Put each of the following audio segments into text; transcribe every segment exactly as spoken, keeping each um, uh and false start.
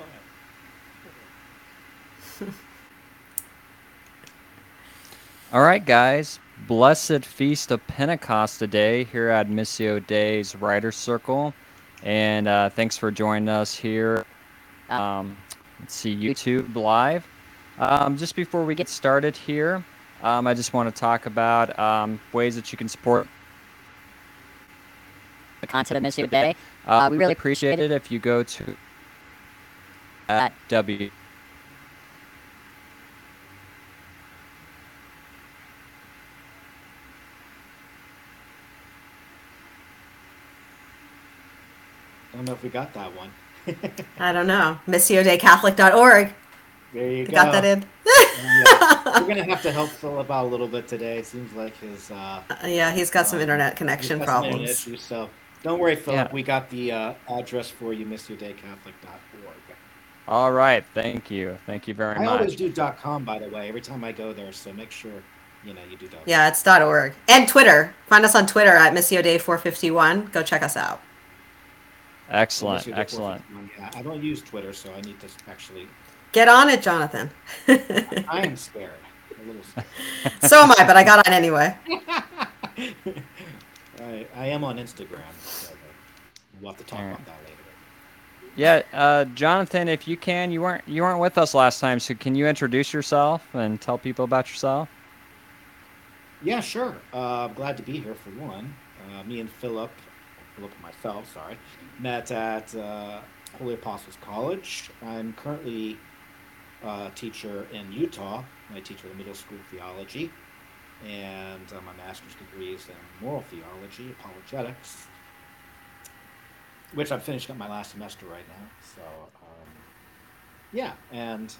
fine. All right, guys. Blessed Feast of Pentecost today here at Missio Dei's Writer Circle. And uh, thanks for joining us here. Um, let's see, YouTube Live. Um, just before we get started here, um, I just want to talk about um, ways that you can support the content of Missio Dei. Uh, we really appreciate it if you go to at W. I don't know if we got that one. I don't know. Missio Dei Catholic dot org. There you go. Got that in. Yeah. We're going to have to help Philip out a little bit today. It seems like his... Uh, uh, yeah, he's got uh, some internet connection problems. Internet issues, so don't worry, Philip. Yeah. We got the uh, address for you, Missio Dei Catholic dot org. All right. Thank you. Thank you very I much. I always do .com, by the way, every time I go there, so make sure you know you do .com. Yeah, it's .org. And Twitter. Find us on Twitter at Missio Dei four fifty-one. Go check us out. Excellent, excellent. Yeah, I don't use Twitter, so I need to actually... Get on it, Jonathan. I, I am scared. A little scared. So am I, but I got on anyway. I, I am on Instagram. So we'll have to talk right. about that later. Yeah, uh, Jonathan, if you can, you weren't you weren't with us last time, so can you introduce yourself and tell people about yourself? Yeah, sure. Uh, I'm glad to be here, for one. Uh, me and Philip... Look at myself, sorry, met at uh, Holy Apostles College. I'm currently a teacher in Utah. I teach with middle school theology, and uh, my master's degree is in moral theology, apologetics, which I'm finishing up my last semester right now. So, um, yeah, and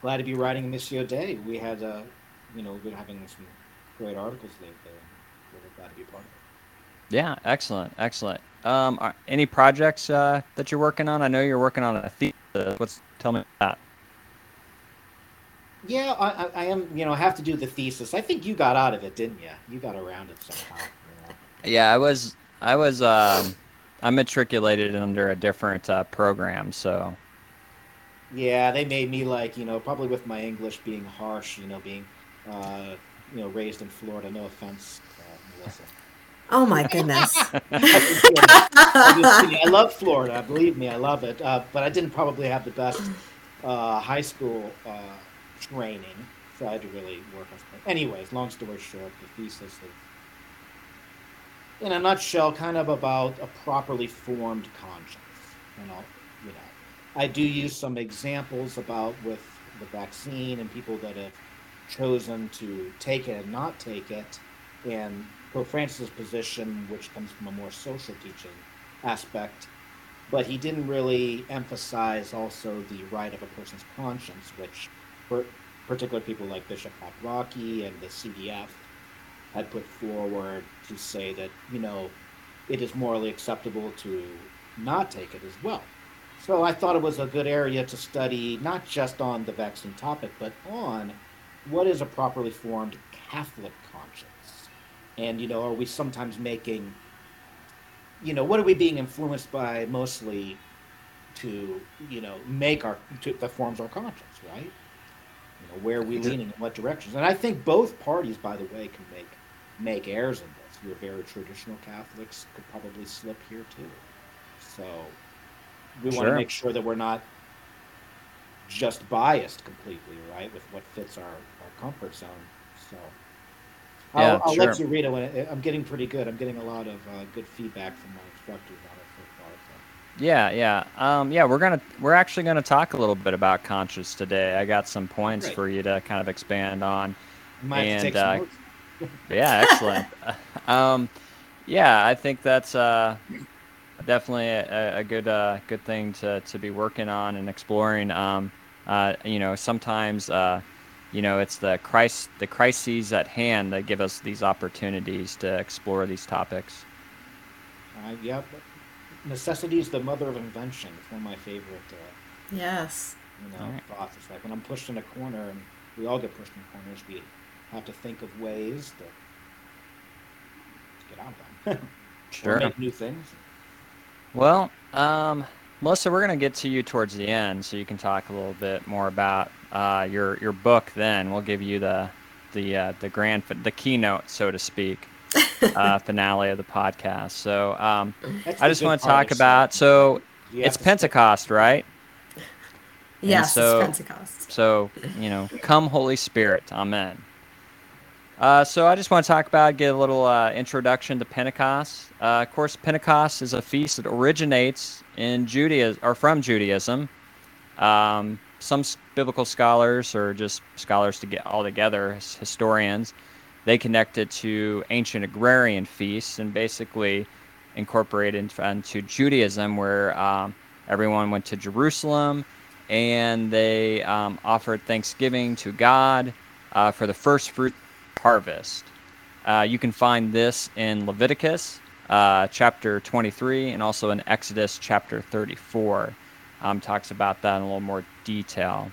glad to be writing Missio Dei. We had, uh, you know, we've been having some great articles lately. Glad to be part of it. Yeah, excellent, excellent. Um, are, any projects uh, that you're working on? I know you're working on a thesis. What's tell me about that? Yeah, I, I am. You know, I have to do the thesis. I think you got out of it, didn't you? You got around it somehow. You know? Yeah, I was. I was. Um, I matriculated under a different uh, program, so. Yeah, they made me like you know probably with my English being harsh, you know, being uh, you know raised in Florida. No offense. Oh my goodness! I love Florida. Believe me, I love it. Uh, but I didn't probably have the best uh, high school uh, training, so I had to really work on it. Anyways, long story short, the thesis is, in a nutshell, kind of about a properly formed conscience. And I'll, you know, I do use some examples about with the vaccine and people that have chosen to take it and not take it. And Pope Francis' position, which comes from a more social teaching aspect, but he didn't really emphasize also the right of a person's conscience, which per- particular people like Bishop Rocky and the C D F had put forward to say that, you know, it is morally acceptable to not take it as well. So I thought it was a good area to study, not just on the vaccine topic, but on what is a properly formed Catholic conscience. And, you know, are we sometimes making, you know, what are we being influenced by mostly to, you know, make our, to, that forms our conscience, right? You know, where are we leaning, in what directions? And I think both parties, by the way, can make make errors in this. Your very traditional Catholics could probably slip here, too. So we sure. want to make sure that we're not just biased completely, right, with what fits our, our comfort zone, so... I'll, yeah, I'll sure. let you read it. I'm getting pretty good. I'm getting a lot of uh, good feedback from my instructors on it so far. So. Yeah, yeah, um, yeah. We're gonna we're actually gonna talk a little bit about conscience today. I got some points Great. for you to kind of expand on. You might and, have to take some notes. Uh, yeah, excellent. um, yeah, I think that's uh, definitely a, a good uh, good thing to, to be working on and exploring. Um, uh, you know, sometimes. Uh, You know, it's the Christ, the crises at hand that give us these opportunities to explore these topics. Uh, yep, necessity is the mother of invention. It's one of my favorite. Uh, yes. You know, right. thoughts. It's like when I'm pushed in a corner, and we all get pushed in corners. We have to think of ways to, to get out of them. Sure. Or make new things. Well, um, Melissa, we're going to get to you towards the end, so you can talk a little bit more about uh, your your book. Then we'll give you the the uh, the grand the keynote, so to speak, uh, finale of the podcast. So um, I just want to talk about so it's Pentecost, right? Yes, so, it's Pentecost. So you know, come Holy Spirit, Amen. Uh, so I just want to talk about, get a little uh, introduction to Pentecost. Uh, of course, Pentecost is a feast that originates in Judaism, or from Judaism. Um, some biblical scholars, or just scholars to get all together, historians, they connect it to ancient agrarian feasts and basically incorporate it into Judaism, where um, everyone went to Jerusalem and they um, offered thanksgiving to God uh, for the first fruit harvest. Uh, you can find this in Leviticus uh, chapter twenty-three and also in Exodus chapter thirty-four. Um, talks about that in a little more detail.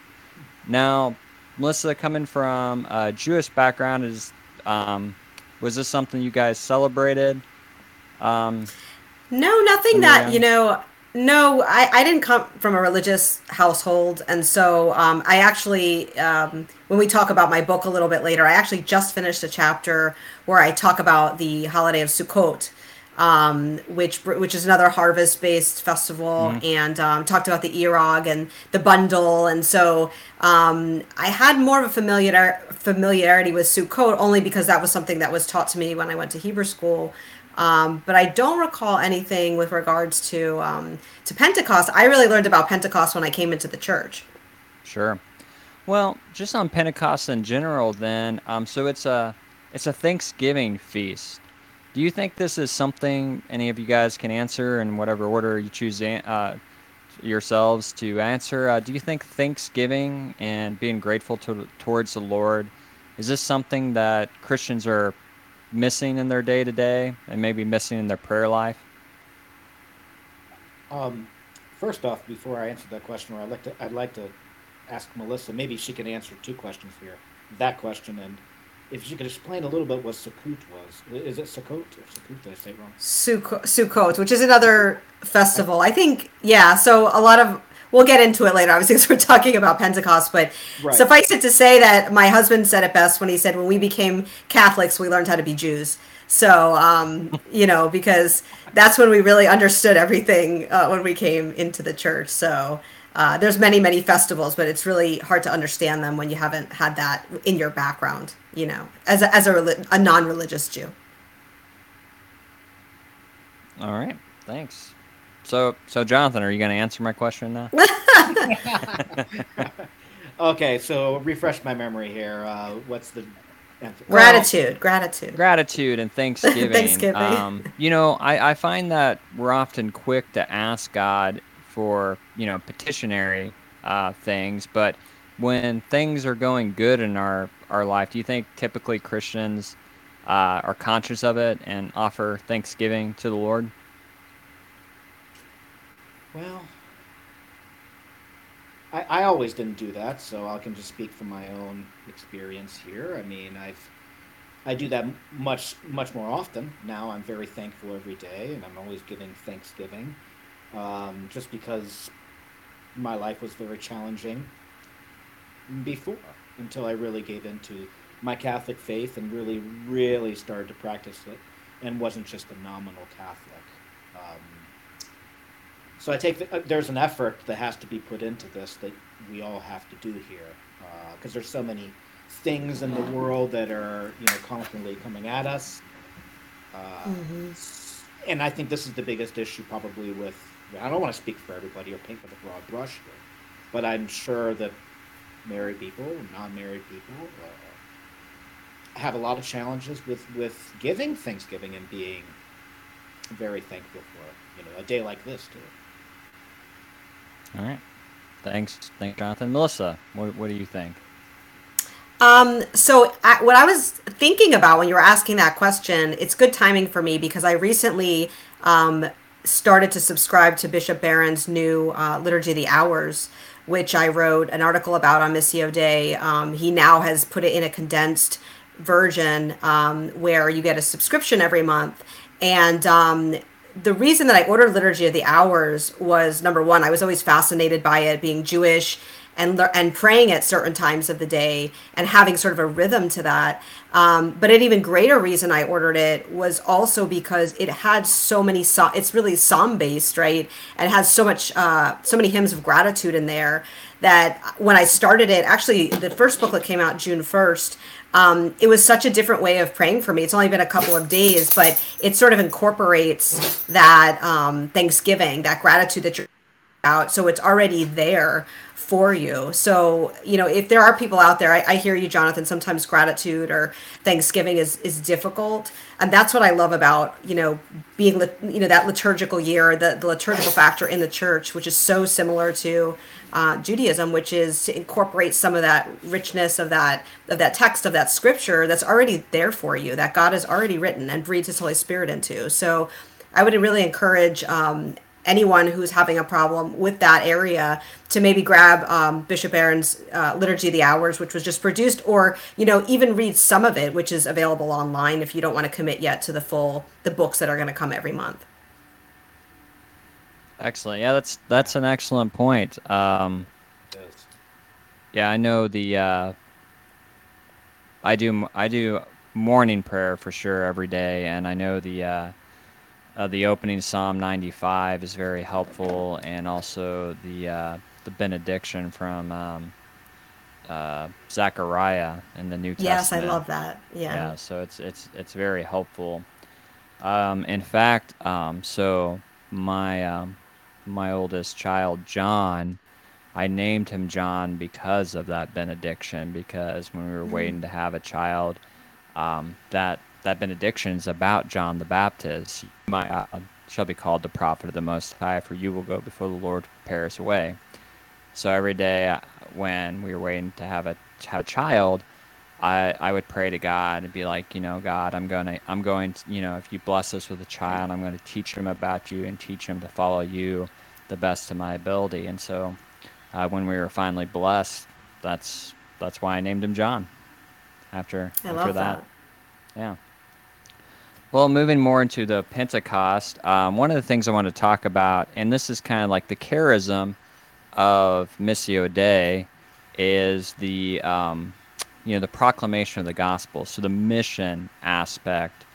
Now, Melissa, coming from a Jewish background, is um, was this something you guys celebrated? Um, no, nothing that, end? you know, no, I, I didn't come from a religious household. And so um, I actually, um, when we talk about my book a little bit later, I actually just finished a chapter where I talk about the holiday of Sukkot, um, which which is another harvest-based festival, mm-hmm. and um, talked about the Erog and the bundle. And so um, I had more of a familiar, familiarity with Sukkot only because that was something that was taught to me when I went to Hebrew school. Um, but I don't recall anything with regards to um, to Pentecost. I really learned about Pentecost when I came into the church. Sure. Well, just on Pentecost in general, then. Um, so it's a it's a Thanksgiving feast. Do you think this is something any of you guys can answer in whatever order you choose uh, yourselves to answer? Uh, do you think Thanksgiving and being grateful to, towards the Lord, is this something that Christians are missing in their day-to-day and maybe missing in their prayer life? Um, first off, before I answer that question, I'd like to, I'd like to ask Melissa, maybe she can answer two questions here, that question, and if she could explain a little bit what Sukkot was. Is it Sukkot or Sukkot? Did I say it wrong? Sukkot, Sukkot, which is another festival. I think, yeah, so a lot of, we'll get into it later, obviously, because we're talking about Pentecost, but right. Suffice it to say that my husband said it best when he said, when we became Catholics, we learned how to be Jews. So, um, you know, because that's when we really understood everything uh, when we came into the church. So uh, there's many, many festivals, but it's really hard to understand them when you haven't had that in your background, you know, as a, as a, a non-religious Jew. All right. Thanks. So, so Jonathan, are you going to answer my question now? Okay, so refresh my memory here. Uh, what's the answer? Gratitude, well, gratitude, gratitude, and Thanksgiving. Thanksgiving. Um, you know, I, I find that we're often quick to ask God for, you know, petitionary uh, things, but when things are going good in our, our life, do you think typically Christians uh, are conscious of it and offer thanksgiving to the Lord? Well, I, I always didn't do that, so I can just speak from my own experience here. I mean, I've I do that much much more often now. I'm very thankful every day, and I'm always giving Thanksgiving, um, just because my life was very challenging before, until I really gave into my Catholic faith and really, really started to practice it, and wasn't just a nominal Catholic. Um, So I take the, uh, there's an effort that has to be put into this that we all have to do here, because uh, there's so many things in the world that are, you know, constantly coming at us, uh, mm-hmm. and I think this is the biggest issue probably with. I don't want to speak for everybody or paint with a broad brush here, but I'm sure that married people, non-married people, uh, have a lot of challenges with with giving Thanksgiving and being very thankful for, you know, a day like this too. All right. Thanks. Thanks, Jonathan. Melissa, what, what do you think? Um, so I, what I was thinking about when you were asking that question, it's good timing for me because I recently um, started to subscribe to Bishop Barron's new uh, Liturgy of the Hours, which I wrote an article about on Missio Dei. Um, he now has put it in a condensed version um, where you get a subscription every month. And um, the reason that I ordered Liturgy of the Hours was, number one, I was always fascinated by it, being Jewish and and praying at certain times of the day and having sort of a rhythm to that. Um, but an even greater reason I ordered it was also because it had so many, so- it's really psalm based, right? And it has so much, uh, so many hymns of gratitude in there that when I started it, actually the first booklet came out June first. Um, it was such a different way of praying for me. It's only been a couple of days, but it sort of incorporates that um, Thanksgiving, that gratitude that you're out. So it's already there for you. So, you know, if there are people out there, I, I hear you, Jonathan, sometimes gratitude or Thanksgiving is, is difficult. And that's what I love about, you know, being, you know, that liturgical year, the, the liturgical factor in the church, which is so similar to uh, Judaism, which is to incorporate some of that richness of that, of that text, of that scripture that's already there for you, that God has already written and breathed his Holy Spirit into. So I would really encourage um, anyone who's having a problem with that area to maybe grab um, Bishop Aaron's uh, Liturgy of the Hours, which was just produced, or, you know, even read some of it, which is available online if you don't want to commit yet to the full, the books that are going to come every month. Excellent. Yeah, that's that's an excellent point. Um, yes. Yeah, I know the, uh, I do I do morning prayer for sure every day, and I know the, uh, Uh, the opening Psalm ninety-five is very helpful, and also the uh, the benediction from um, uh, Zechariah in the New yes, Testament. Yes, I love that. Yeah. Yeah. So it's it's it's very helpful. Um, in fact, um, so my um, my oldest child John, I named him John because of that benediction. Because when we were mm-hmm. waiting to have a child, um, that. that benediction is about John the Baptist. My God shall be called the prophet of the Most High, for you will go before the Lord to prepare his way. So every day when we were waiting to have a, have a child, I, I would pray to God and be like, you know, God, I'm going to, I'm going to, you know, if you bless us with a child, I'm going to teach him about you and teach him to follow you the best of my ability. And so uh, when we were finally blessed, that's, that's why I named him John after, I after love that. that. Yeah. Well, moving more into the Pentecost, um, one of the things I want to talk about, and this is kind of like the charism of Missio Dei, is the um, you know the proclamation of the gospel, so the mission aspect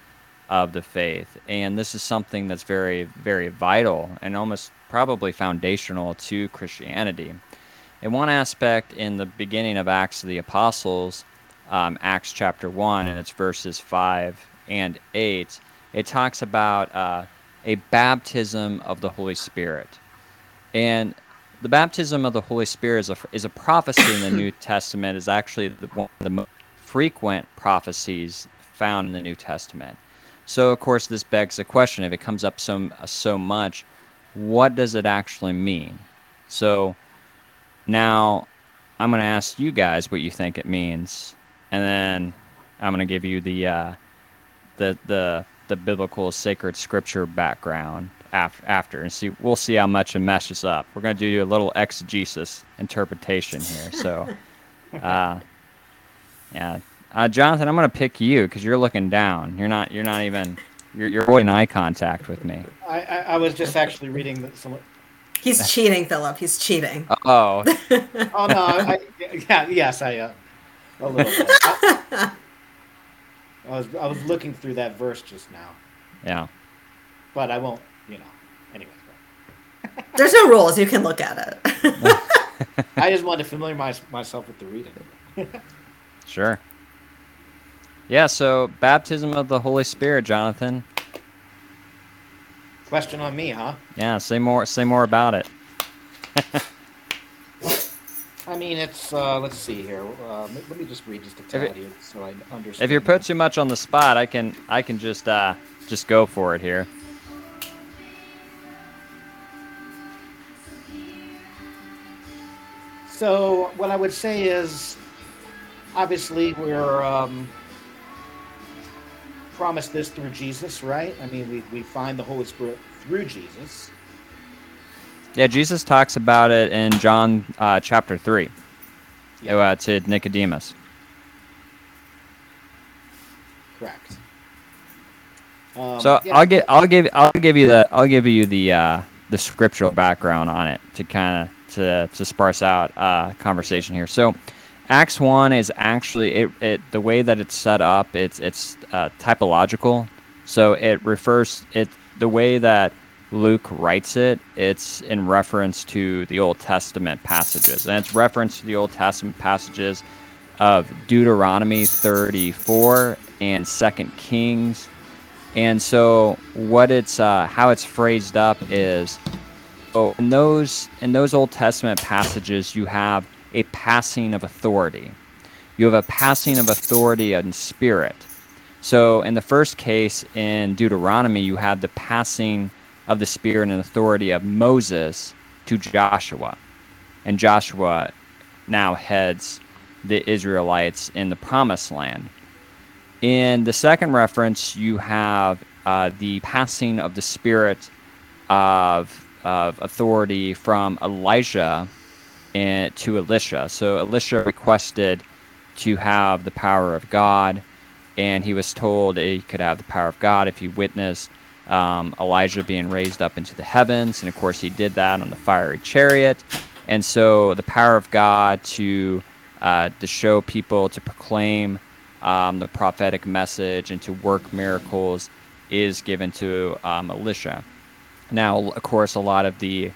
of the faith, and this is something that's very, very vital and almost probably foundational to Christianity. And one aspect in the beginning of Acts of the Apostles, um, Acts chapter one, and it's verses five and eight, it talks about uh, a baptism of the Holy Spirit. And the baptism of the Holy Spirit is a, is a prophecy in the New Testament, is actually the, one of the most frequent prophecies found in the New Testament. So, of course, this begs the question, if it comes up so, so much, what does it actually mean? So now I'm going to ask you guys what you think it means, and then I'm going to give you the... Uh, the the the biblical sacred scripture background after, after and see we'll see how much it meshes up. We're going to do a little exegesis interpretation here. So uh yeah uh Jonathan, I'm going to pick you because you're looking down. You're not you're not even you're you're avoiding eye contact with me. I, I I was just actually reading the so he's cheating Philip he's cheating oh oh no I, yeah yes I uh a little bit I, I was I was looking through that verse just now. Yeah. But I won't, you know. Anyway. There's no rules. You can look at it. I just wanted to familiarize myself with the reading. Sure. Yeah, so baptism of the Holy Spirit, Jonathan. Question on me, huh? Yeah, say more say more about it. I mean, it's, uh, let's see here. Uh, let me just read just to tell you so I understand. If you're put too much on the spot, I can I can just uh, just go for it here. So what I would say is, obviously, we're um, promised this through Jesus, right? I mean, we, we find the Holy Spirit through Jesus. Yeah, Jesus talks about it in John uh, chapter three yeah. uh, to Nicodemus. Correct. Um, so yeah. I'll get, I'll give, I'll give you the, I'll give you the, uh, the scriptural background on it to kind of to to sparse out uh, conversation here. So Acts one is actually it, it the way that it's set up. It's it's uh, typological. So it refers it the way that Luke writes it. It's in reference to the Old Testament passages, and it's reference to the Old Testament passages of Deuteronomy thirty-four and Second Kings. And so, what it's uh, how it's phrased up is, oh, in those in those Old Testament passages, you have a passing of authority. You have a passing of authority in spirit. So, in the first case in Deuteronomy, you have the passing of the spirit and authority of Moses to Joshua, and Joshua now heads the Israelites in the Promised Land. In the second reference, you have uh, the passing of the spirit of, of authority from Elijah and, to Elisha. So Elisha requested to have the power of God, and he was told he could have the power of God if he witnessed um, Elijah being raised up into the heavens. And of course, he did that on the fiery chariot. And so the power of God to uh, to show people, to proclaim Um, the prophetic message and to work miracles is given to um, Elisha. Now, of course, a lot of the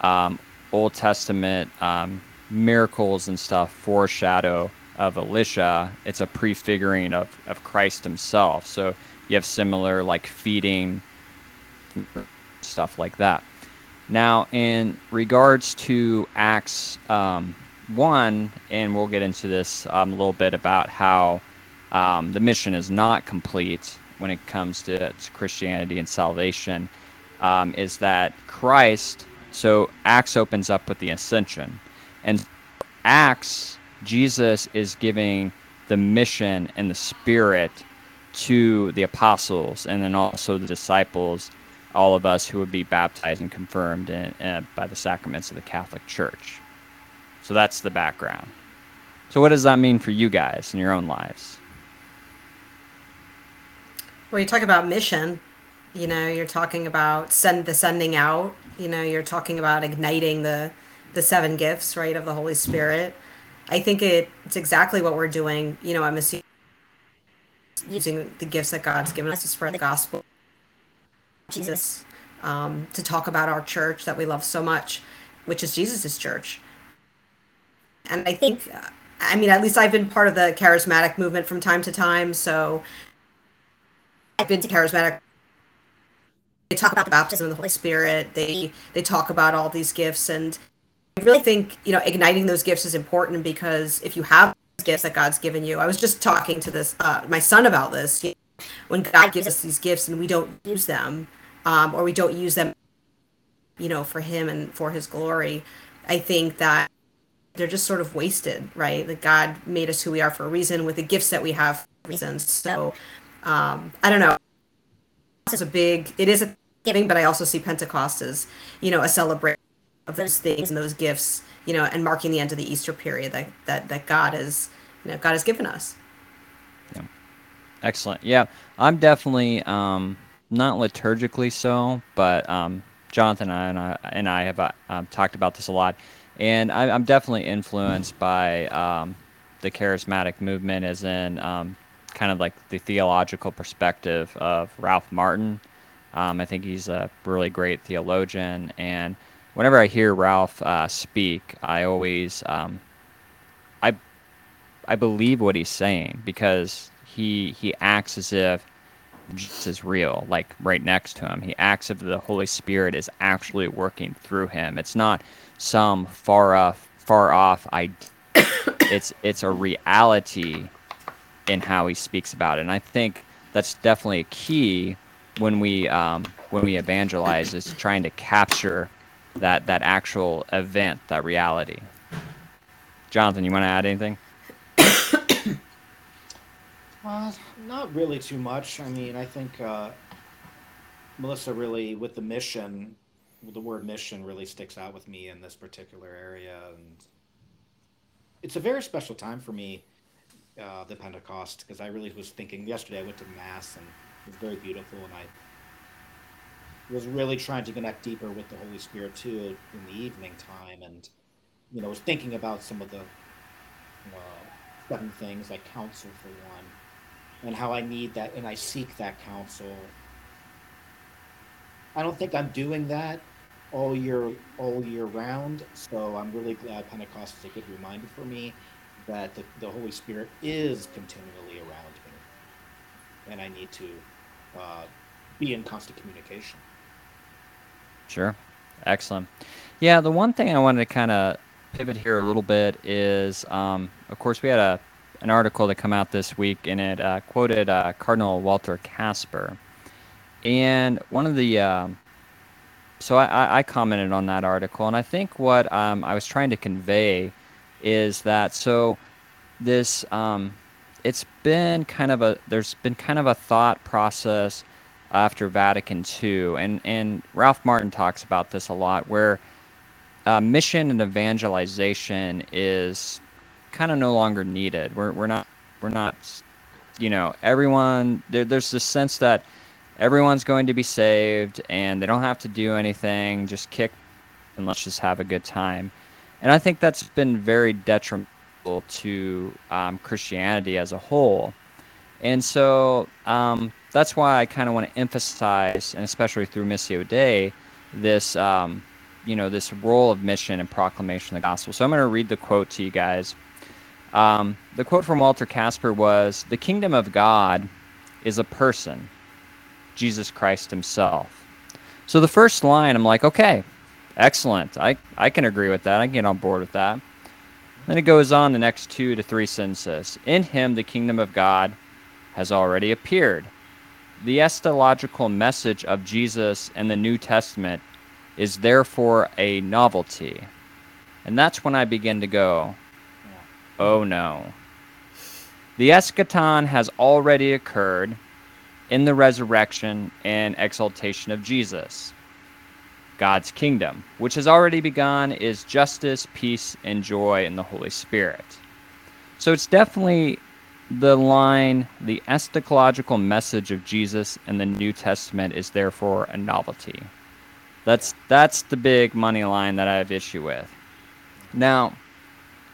um, Old Testament um, miracles and stuff foreshadow of Elisha. It's a prefiguring of, of Christ himself. So you have similar like feeding, stuff like that. Now, in regards to Acts um, one, and we'll get into this um, a little bit about how Um, the mission is not complete when it comes to, to Christianity and salvation, um, is that Christ, so Acts opens up with the ascension. And Acts, Jesus is giving the mission and the spirit to the apostles and then also the disciples, all of us who would be baptized and confirmed in, uh, by the sacraments of the Catholic Church. So that's the background. So what does that mean for you guys in your own lives? Well, you talk about mission, you know, you're talking about send the sending out, you know, you're talking about igniting the, the seven gifts, right, of the Holy Spirit. I think it, it's exactly what we're doing, you know, at Missio, using the gifts that God's given us to spread the gospel, Jesus, um, to talk about our church that we love so much, which is Jesus's church. And I think, I mean, at least I've been part of the charismatic movement from time to time, so I've been to charismatic. They talk about the baptism of the Holy Spirit. They they talk about all these gifts, and I really think, you know, igniting those gifts is important, because if you have those gifts that God's given you, I was just talking to this uh, my son about this. You know, when God gives us these gifts and we don't use them, um, or we don't use them, you know, for Him and for His glory, I think that they're just sort of wasted, right? That God made us who we are for a reason with the gifts that we have for reasons. So. Um, I don't know. It's a big, it is a giving, but I also see Pentecost as, you know, a celebration of those things and those gifts, you know, and marking the end of the Easter period that, that, that God has, you know, God has given us. Yeah. Excellent. Yeah. I'm definitely, um, not liturgically so, but, um, Jonathan and I, and I have, um, talked about this a lot, and I, I'm definitely influenced by, um, the charismatic movement, as in, um, kind of like the theological perspective of Ralph Martin. Um, I think he's a really great theologian, and whenever I hear Ralph uh, speak, I always um, I I believe what he's saying, because he he acts as if Jesus is real, like right next to him. He acts as if the Holy Spirit is actually working through him. It's not some far off far off idea. It's it's a reality in how he speaks about it. And I think that's definitely a key when we um, when we evangelize, is trying to capture that that actual event, that reality. Jonathan, you want to add anything? Uh, not really too much. I mean, I think uh, Melissa really, with the mission, the word mission really sticks out with me in this particular area. And it's a very special time for me, Uh, the Pentecost, because I really was thinking yesterday. I went to Mass, and was very beautiful, and I was really trying to connect deeper with the Holy Spirit too in the evening time. And you know, I was thinking about some of the uh, seven things, like counsel for one, and how I need that, and I seek that counsel. I don't think I'm doing that all year, all year round. So I'm really glad Pentecost is a good reminder for me that the, the Holy Spirit is continually around me, and I need to uh, be in constant communication. Sure. Excellent. Yeah, the one thing I wanted to kind of pivot here a little bit is, um, of course, we had a an article that came out this week, and it uh, quoted uh, Cardinal Walter Kasper. And one of the, um, so I, I commented on that article, and I think what um, I was trying to convey is that, so this, um, it's been kind of a, there's been kind of a thought process after Vatican two, and, and Ralph Martin talks about this a lot, where uh, mission and evangelization is kind of no longer needed. We're we're not we're not, you know, everyone. There, there's this sense that everyone's going to be saved and they don't have to do anything. Just kick and let's just have a good time. And I think that's been very detrimental to um, Christianity as a whole. And so um, that's why I kind of want to emphasize, and especially through Missio Dei, this um, you know this role of mission and proclamation of the gospel. So I'm going to read the quote to you guys. Um, the quote from Walter Kasper was, "The kingdom of God is a person, Jesus Christ himself." So the first line, I'm like, okay, excellent. I, I can agree with that. I can get on board with that. Then it goes on the next two to three sentences. "In him, the kingdom of God has already appeared. The eschatological message of Jesus and the New Testament is therefore a novelty." And that's when I begin to go, oh no. The eschaton has already occurred in the resurrection and exaltation of Jesus. God's kingdom, which has already begun, is justice, peace, and joy in the Holy Spirit. So it's definitely the line, the eschatological message of Jesus and the New Testament is therefore a novelty. That's that's the big money line that I have issue with. Now,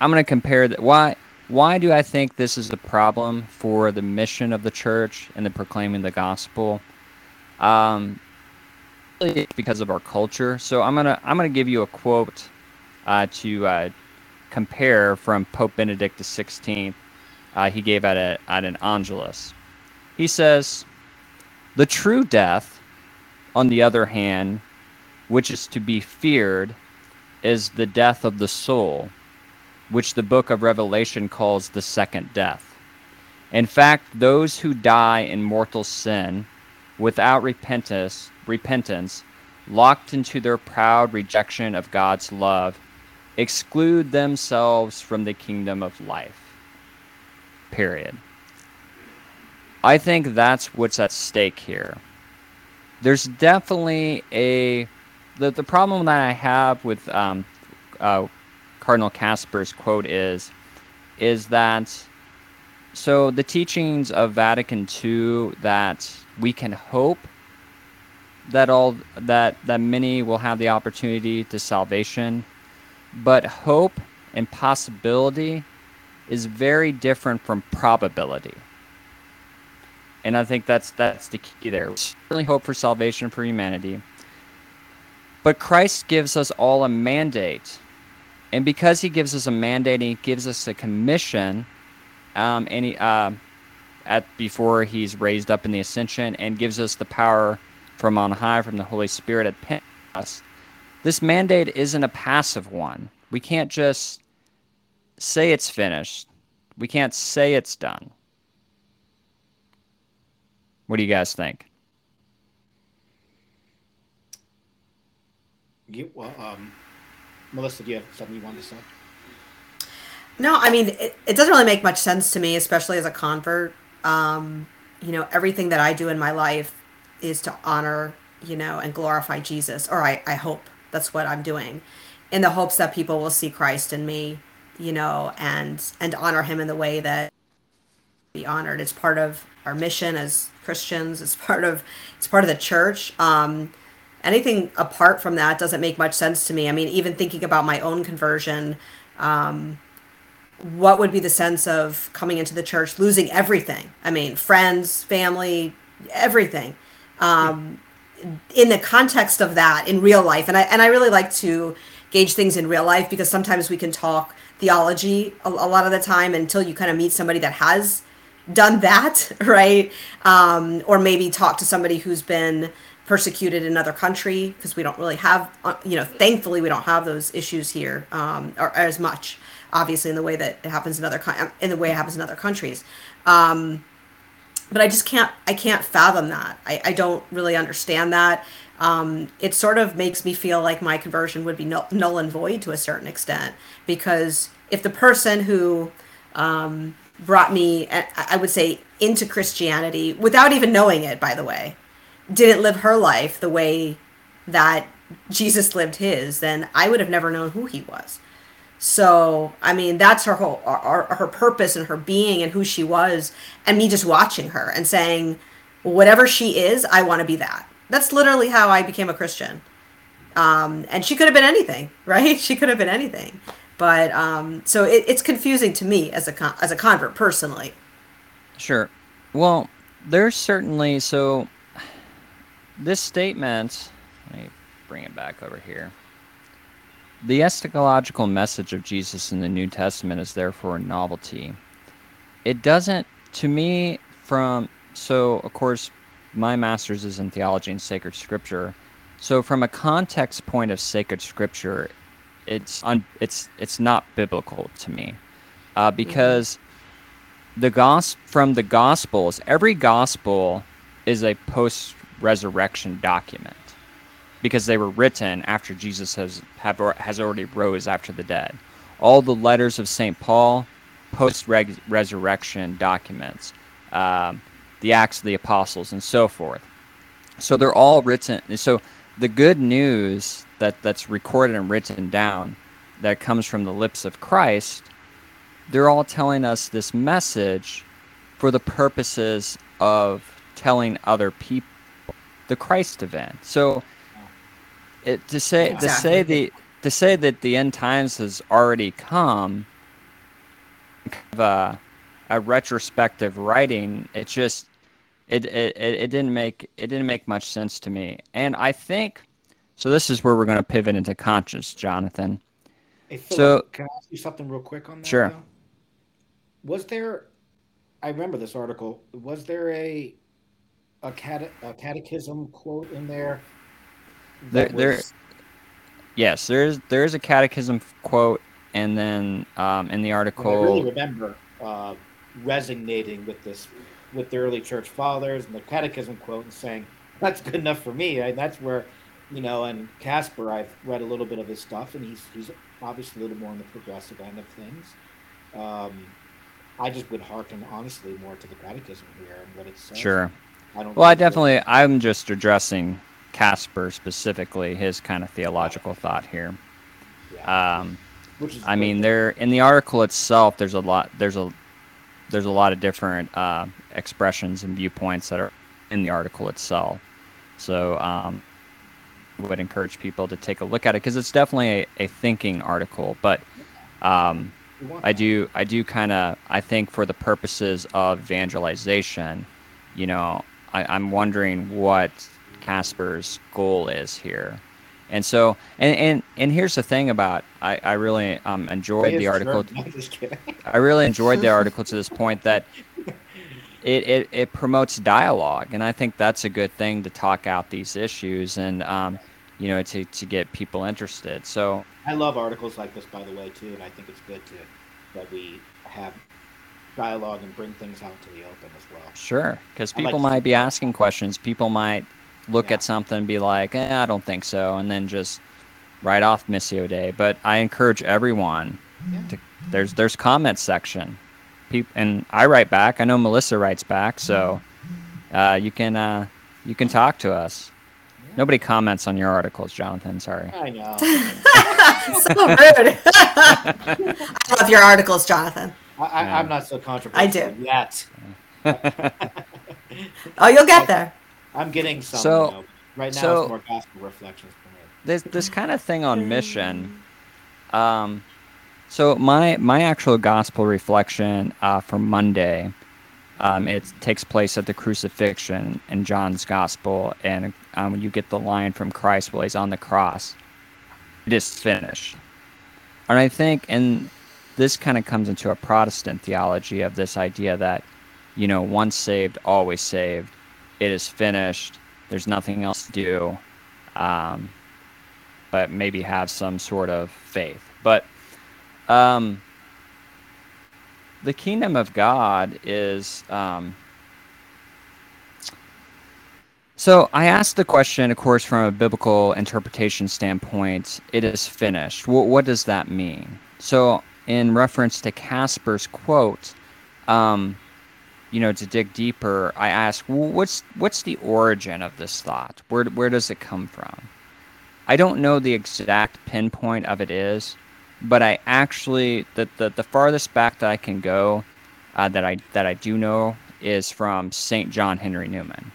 I'm going to compare that. Why Why do I think this is a problem for the mission of the church and the proclaiming the gospel? Um, it's because of our culture. So I'm gonna I'm gonna give you a quote uh, to uh, compare from Pope Benedict the sixteenth. Uh, he gave at a, at an Angelus. He says, "The true death, on the other hand, which is to be feared, is the death of the soul, which the book of Revelation calls the second death. In fact, those who die in mortal sin, without repentance, repentance, locked into their proud rejection of God's love, exclude themselves from the kingdom of life." Period. I think that's what's at stake here. There's definitely a... The, the problem that I have with... Um, uh, Cardinal Kasper's quote is, is that, so the teachings of Vatican two that we can hope that all that that many will have the opportunity to salvation, but hope and possibility is very different from probability, and I think that's that's the key there. We certainly hope for salvation for humanity, but Christ gives us all a mandate. And because he gives us a mandate, he gives us a commission, um, and he, uh, at before he's raised up in the ascension, and gives us the power from on high, from the Holy Spirit at Pentecost. This mandate isn't a passive one. We can't just say it's finished. We can't say it's done. What do you guys think? Yeah, well, um... Melissa, do you have something you wanted to say? No, I mean, it, it doesn't really make much sense to me, especially as a convert. Um, you know, everything that I do in my life is to honor, you know, and glorify Jesus, or I, I hope that's what I'm doing, in the hopes that people will see Christ in me, you know, and and honor him in the way that he honored. It's part of our mission as Christians. It's part of it's part of the church. Um, anything apart from that doesn't make much sense to me. I mean, even thinking about my own conversion, um, what would be the sense of coming into the church, losing everything? I mean, friends, family, everything. Um, in the context of that, in real life, and I and I really like to gauge things in real life, because sometimes we can talk theology a, a lot of the time until you kind of meet somebody that has done that, right? Um, or maybe talk to somebody who's been persecuted in another country, because we don't really have, you know, thankfully we don't have those issues here, um, or, or as much, obviously, in the way that it happens in other in the way it happens in other countries. Um, but I just can't I can't fathom that. I, I don't really understand that. Um, it sort of makes me feel like my conversion would be null, null and void to a certain extent, because if the person who um, brought me, I would say, into Christianity without even knowing it, by the way, didn't live her life the way that Jesus lived his, then I would have never known who he was. So, I mean, that's her whole, her, her purpose and her being and who she was, and me just watching her and saying, whatever she is, I want to be that. That's literally how I became a Christian. Um, and she could have been anything, right? She could have been anything. But um, so it, it's confusing to me as a con as a convert personally. Sure. Well, there's certainly, so this statement, let me bring it back over here. The eschatological message of Jesus in the New Testament is therefore a novelty. It doesn't, to me, from, so of course, my master's is in theology and sacred scripture. So from a context point of sacred scripture, it's un, it's it's not biblical to me, uh, because mm-hmm. the gos from the gospels, every gospel is a post-resurrection document, because they were written after Jesus has have or has already rose after the dead. All the letters of Saint Paul, post-resurrection documents. Um, the Acts of the Apostles, and so forth. So they're all written. So the good news that, that's recorded and written down, that comes from the lips of Christ, they're all telling us this message for the purposes of telling other people the Christ event. So it, to say exactly. to say the to say that the end times has already come, kind of a, a retrospective writing, it just It, it it didn't make it didn't make much sense to me. And I think, so this is where we're going to pivot into conscience, Jonathan. Hey, Philip, so can I ask you something real quick on that? Sure. Though? Was there, I remember this article, was there a a, cate, a catechism quote in there? There, was... there. Yes, there is. There is a catechism quote, and then um, in the article, I really remember uh, resonating with this. With the early church fathers and the catechism quote, and saying that's good enough for me. I, that's where, you know, and Kasper, I've read a little bit of his stuff, and he's he's obviously a little more on the progressive end of things. Um, I just would hearken honestly more to the catechism here and what it says. Sure. I don't. Well, I definitely. It. I'm just addressing Kasper specifically, his kind of theological thought here. Yeah. Um, Which is I mean, there in the article itself, there's a lot. There's a there's a lot of different uh, expressions and viewpoints that are in the article itself. So um, I would encourage people to take a look at it, because it's definitely a, a thinking article. But um, I do, I do kind of, I think for the purposes of evangelization, you know, I, I'm wondering what Kasper's goal is here. And so, and, and, and here's the thing about, I, I really um, enjoyed the article. I really enjoyed the article to this point that it, it, it promotes dialogue. And I think that's a good thing, to talk out these issues and, um, you know, to, to get people interested. So I love articles like this, by the way, too. And I think it's good to, that we have dialogue and bring things out to the open as well. Sure. Because people like might be asking questions. People might look yeah. at something and be like, eh, I don't think so, and then just write off Missio Dei. But I encourage everyone yeah. to, there's there's comment section. People, and I write back. I know Melissa writes back, so uh, you can uh, you can talk to us. Yeah. Nobody comments on your articles, Jonathan. Sorry. I know. So rude. I love your articles, Jonathan. I, I, yeah. I'm not so controversial I do. Yet. Oh, you'll get there. I'm getting some. So, you know, right now, so it's more gospel reflections for me. This this kind of thing on mission. Um, so my my actual gospel reflection uh, for Monday, um, it takes place at the crucifixion in John's gospel, and um, you get the line from Christ while he's on the cross, "It is finished." And I think, and this kind of comes into a Protestant theology of this idea that, you know, once saved, always saved. It is finished. There's nothing else to do, um, but maybe have some sort of faith. But um, the kingdom of God is... Um, so I asked the question, of course, from a biblical interpretation standpoint, it is finished. Well, what does that mean? So in reference to Kasper's quote... Um, you know, to dig deeper, I ask, well, what's what's the origin of this thought? Where where does it come from? I don't know the exact pinpoint of it is, but I actually, the, the, the farthest back that I can go uh, that I that I do know is from Saint John Henry Newman.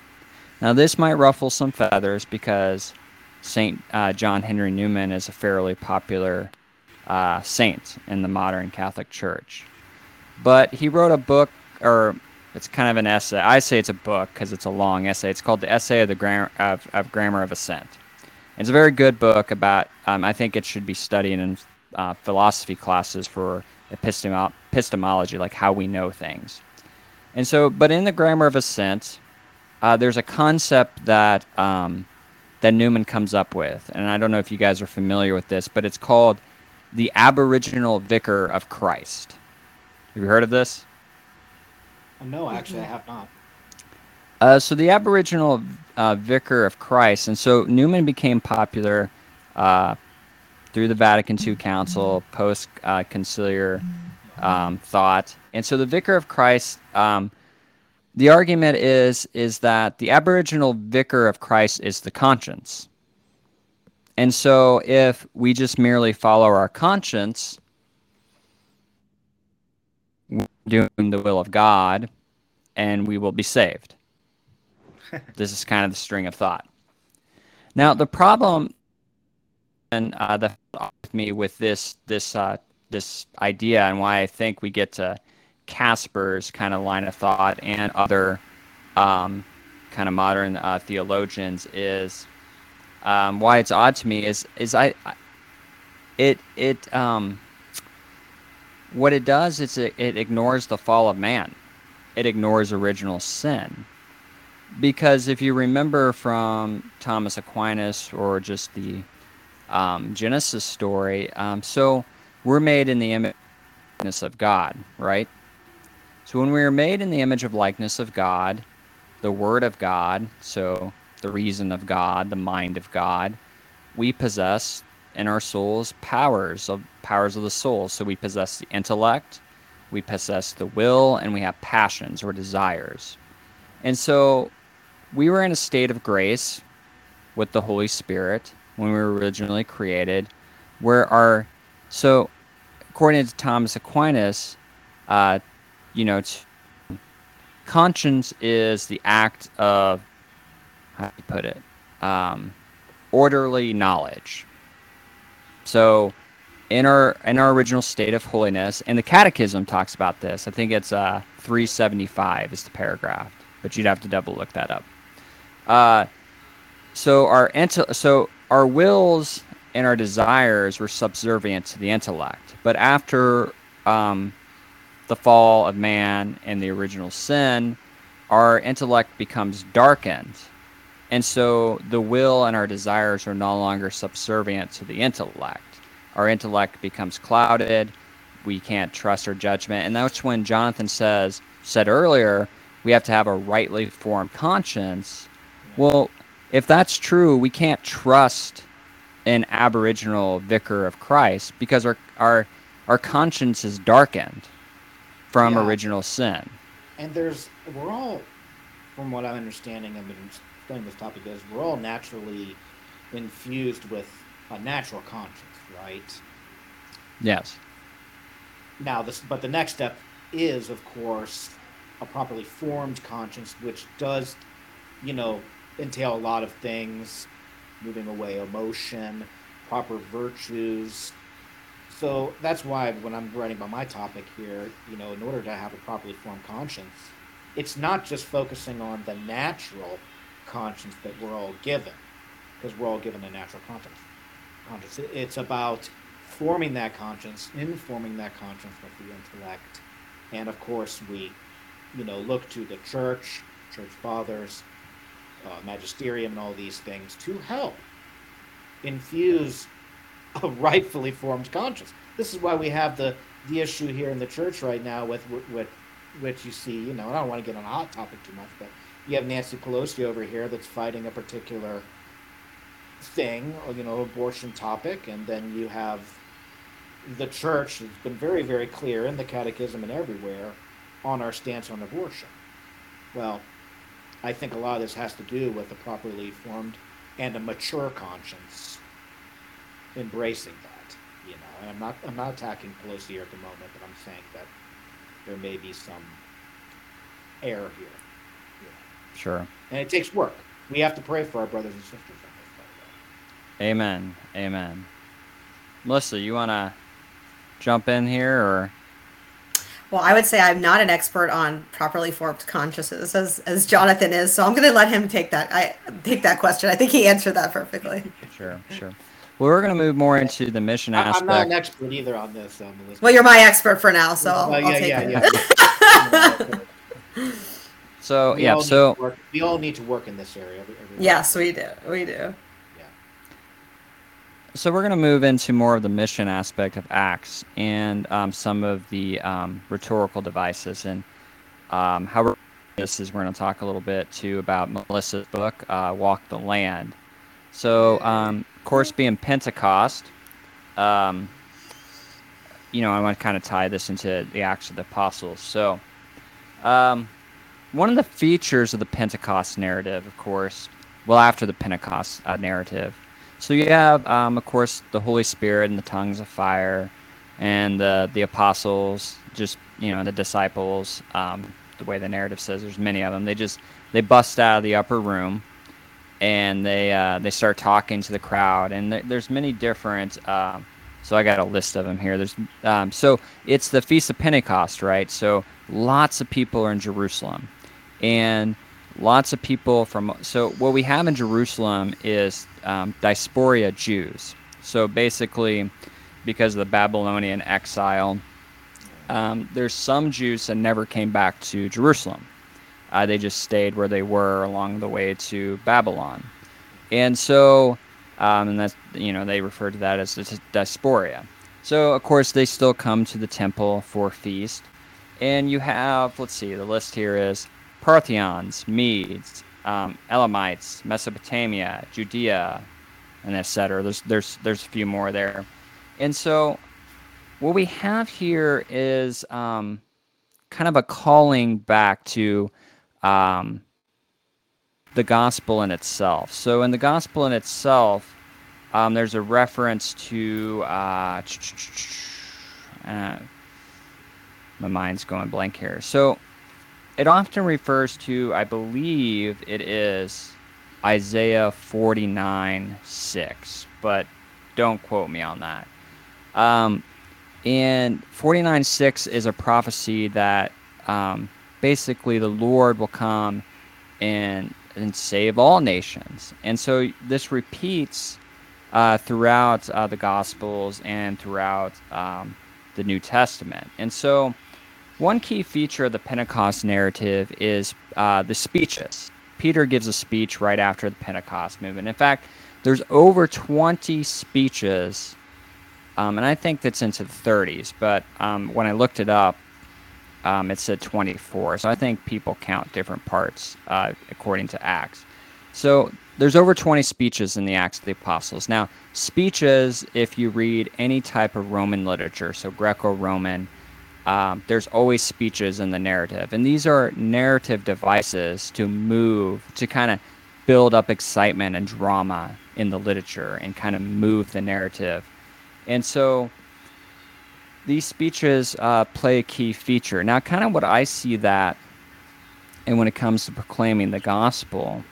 Now, this might ruffle some feathers because Saint Uh, John Henry Newman is a fairly popular uh, saint in the modern Catholic Church. But he wrote a book, or it's kind of an essay. I say it's a book because it's a long essay. It's called The Essay of the Gram- of, of Grammar of Ascent. It's a very good book about, um, I think it should be studied in uh, philosophy classes for epistem- epistemology, like how we know things. And so, but in The Grammar of Ascent, uh, there's a concept that um, that Newman comes up with, and I don't know if you guys are familiar with this, but it's called the Aboriginal Vicar of Christ. Have you heard of this? No, actually, I have not. Uh, so the Aboriginal uh, Vicar of Christ, and so Newman became popular uh, through the Vatican Two Council, post-conciliar uh, um, thought. And so the Vicar of Christ, um, the argument is is that the Aboriginal Vicar of Christ is the conscience. And so if we just merely follow our conscience, we're doing the will of God, and we will be saved. This is kind of the string of thought. Now, the problem, and uh, the with me with this this uh, this idea, and why I think we get to Kasper's kind of line of thought and other um, kind of modern uh, theologians is um, why it's odd to me is is I, I it it. Um, What it does is it, it ignores the fall of man. It ignores original sin. Because if you remember from Thomas Aquinas or just the um, Genesis story, um, so we're made in the image and likeness of God, right? So when we are made in the image of likeness of God, the Word of God, so the reason of God, the mind of God, we possess in our souls powers of powers of the soul. So we possess the intellect, we possess the will, and we have passions or desires. And so we were in a state of grace with the Holy Spirit when we were originally created, where our, so according to Thomas Aquinas, uh, you know, conscience is the act of, how do you put it, um, orderly knowledge. So in our in our original state of holiness, and the Catechism talks about this. I think it's uh, three seventy-five is the paragraph, but you'd have to double look that up. Uh, so our inte- so our wills and our desires were subservient to the intellect. But after um, the fall of man and the original sin, our intellect becomes darkened. And so the will and our desires are no longer subservient to the intellect. Our intellect becomes clouded. We can't trust our judgment. And that's when Jonathan says, said earlier, we have to have a rightly formed conscience. Well, if that's true, we can't trust an Aboriginal Vicar of Christ because our our, our conscience is darkened from yeah. original sin. And there's, we're all, from what I'm understanding, I mean, this topic is we're all naturally infused with a natural conscience, right? Yes. Now this, but the next step is, of course, a properly formed conscience, which does, you know, entail a lot of things, moving away emotion, proper virtues. So that's why when I'm writing about my topic here, you know, in order to have a properly formed conscience, it's not just focusing on the natural conscience that we're all given, because we're all given a natural conscience. It's about forming that conscience, informing that conscience with the intellect. And of course, we, you know, look to the church, church fathers, uh, magisterium, and all these things to help infuse a rightfully formed conscience. This is why we have the, the issue here in the church right now with, with which you see, you know, and I don't want to get on a hot topic too much, but you have Nancy Pelosi over here that's fighting a particular thing, or, you know, abortion topic, and then you have the church has been very, very clear in the Catechism and everywhere on our stance on abortion. Well, I think a lot of this has to do with a properly formed and a mature conscience embracing that, you know. And I'm not, I'm not attacking Pelosi here at the moment, but I'm saying that there may be some error here. You know. Sure. And it takes work. We have to pray for our brothers and sisters. Amen. Amen. Melissa, you want to jump in here, or? Well, I would say I'm not an expert on properly formed consciences, as as Jonathan is, so I'm going to let him take that. I take that question. I think he answered that perfectly. Sure, sure. Well, we're going to move more into the mission aspect. I'm not an expert either on this, um, Melissa. Well, you're my expert for now, so I'll, well, yeah, I'll take yeah, it. Yeah, yeah. So we yeah, so we all need to work in this area. Every, every yes, we do. We do. So we're going to move into more of the mission aspect of Acts and um, some of the um, rhetorical devices. And um, how we're this is we're going to talk a little bit, too, about Melissa's book, uh, Walk the Land. So, um, of course, being Pentecost, um, you know, I want to kind of tie this into the Acts of the Apostles. So um, one of the features of the Pentecost narrative, of course, well, after the Pentecost uh, narrative, so you have, um, of course, the Holy Spirit and the tongues of fire, and the the apostles, just, you know, the disciples. Um, the way the narrative says, there's many of them. They just they bust out of the upper room, and they uh, they start talking to the crowd. And th- there's many different. Um, so I got a list of them here. There's um, so it's the Feast of Pentecost, right? So lots of people are in Jerusalem, and lots of people from, so what we have in Jerusalem is um, diaspora Jews. So basically, because of the Babylonian exile, um, there's some Jews that never came back to Jerusalem. Uh, they just stayed where they were along the way to Babylon. And so, um, and that's, you know, they refer to that as the diaspora. So, of course, they still come to the temple for feast. And you have, let's see, the list here is Parthians, Medes, um, Elamites, Mesopotamia, Judea, and et cetera. There's there's there's a few more there, and so what we have here is um, kind of a calling back to um, the gospel in itself. So in the gospel in itself, um, there's a reference to. Uh, uh, my mind's going blank here. So. It often refers to, I believe it is, Isaiah forty-nine six, but don't quote me on that. Um, and forty-nine six is a prophecy that um, basically the Lord will come and, and save all nations. And so this repeats uh, throughout uh, the Gospels and throughout um, the New Testament. And so one key feature of the Pentecost narrative is uh, the speeches. Peter gives a speech right after the Pentecost movement. In fact, there's over twenty speeches, um, and I think that's into the thirties, but um, when I looked it up, um, it said twenty-four. So I think people count different parts uh, according to Acts. So there's over twenty speeches in the Acts of the Apostles. Now, speeches, if you read any type of Roman literature, so Greco-Roman, Um, there's always speeches in the narrative, and these are narrative devices to move, to kind of build up excitement and drama in the literature and kind of move the narrative. And so these speeches uh, play a key feature. Now, kind of what I see that and when it comes to proclaiming the gospel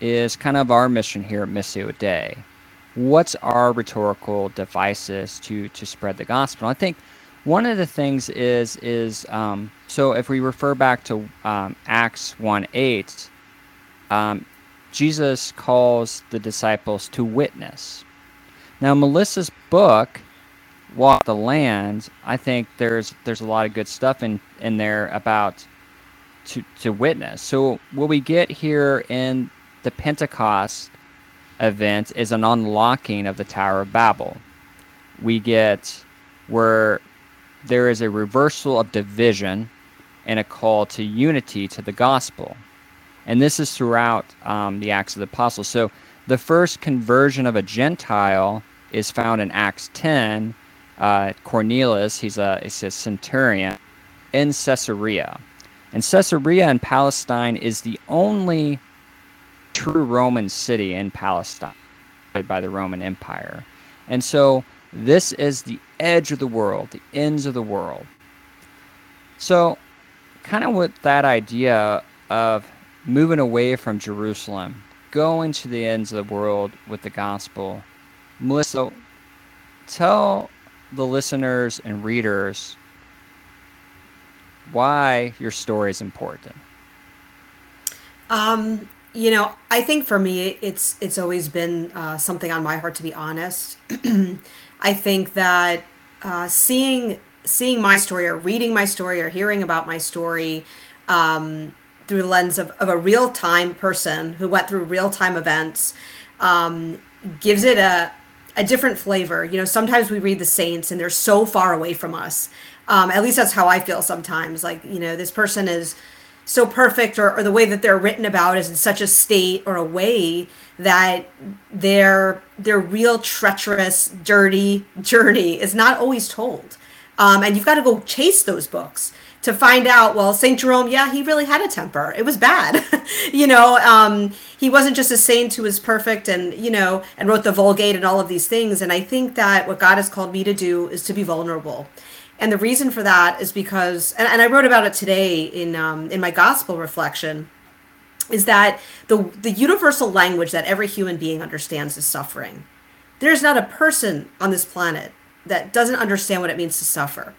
is kind of our mission here at Missio Dei. What's our rhetorical devices to to spread the gospel? I think one of the things is is um, so if we refer back to um, Acts one eight, um, Jesus calls the disciples to witness. Now, Melissa's book, Walk the Land, I think there's there's a lot of good stuff in, in there about to to witness. So what we get here in the Pentecost event is an unlocking of the Tower of Babel. We get where there is a reversal of division and a call to unity to the gospel. And this is throughout um, the Acts of the Apostles. So the first conversion of a Gentile is found in Acts ten. Uh, Cornelius, he's a, he's a centurion in Caesarea. And Caesarea in Palestine is the only true Roman city in Palestine by the Roman Empire. And so this is the edge of the world, the ends of the world. So kind of with that idea of moving away from Jerusalem, going to the ends of the world with the gospel, Melissa, tell the listeners and readers why your story is important. Um, you know, I think for me, it's it's always been uh, something on my heart, to be honest. I think that uh, seeing seeing my story, or reading my story, or hearing about my story um, through the lens of, of a real-time person who went through real-time events um, gives it a, a different flavor. You know, sometimes we read the saints and they're so far away from us. Um, at least that's how I feel sometimes. Like, you know, this person is so perfect, or, or the way that they're written about is in such a state or a way that their their real treacherous, dirty journey is not always told. Um, and you've got to go chase those books to find out, well, Saint Jerome, yeah, he really had a temper. It was bad. you know, um, he wasn't just a saint who was perfect and, you know, and wrote the Vulgate and all of these things. And I think that what God has called me to do is to be vulnerable. And the reason for that is because, and, and I wrote about it today in um, in my gospel reflection, is that the the universal language that every human being understands is suffering. There's not a person on this planet that doesn't understand what it means to suffer.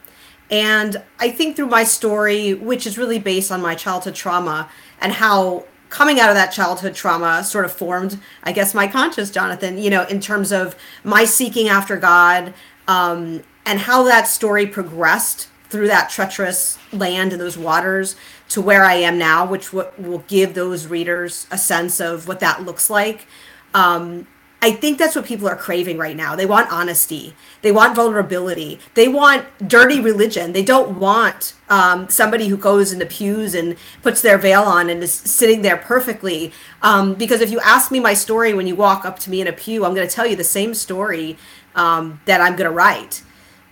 And I think through my story, which is really based on my childhood trauma and how coming out of that childhood trauma sort of formed, I guess, my conscience, Jonathan, you know, in terms of my seeking after God, um, and how that story progressed through that treacherous land and those waters to where I am now, which w- will give those readers a sense of what that looks like. Um, I think that's what people are craving right now. They want honesty. They want vulnerability. They want dirty religion. They don't want um, somebody who goes in the pews and puts their veil on and is sitting there perfectly. Um, because if you ask me my story when you walk up to me in a pew, I'm going to tell you the same story um, that I'm going to write.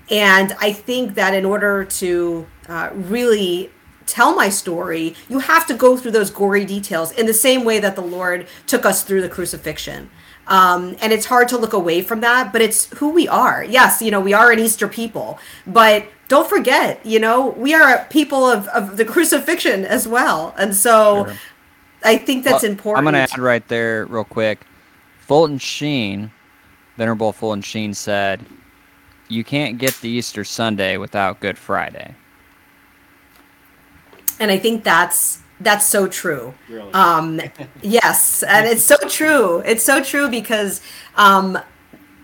And I think that in order to uh, really tell my story, you have to go through those gory details in the same way that the Lord took us through the crucifixion. Um, and it's hard to look away from that, but it's who we are. Yes, you know, we are an Easter people, but don't forget, you know, we are a people of, of the crucifixion as well. And so sure. I think that's well, important. I'm going to add right there real quick. Fulton Sheen, Venerable Fulton Sheen said, you can't get the Easter Sunday without Good Friday. And I think that's That's so true. Really? Um, yes, and it's so true. It's so true because um,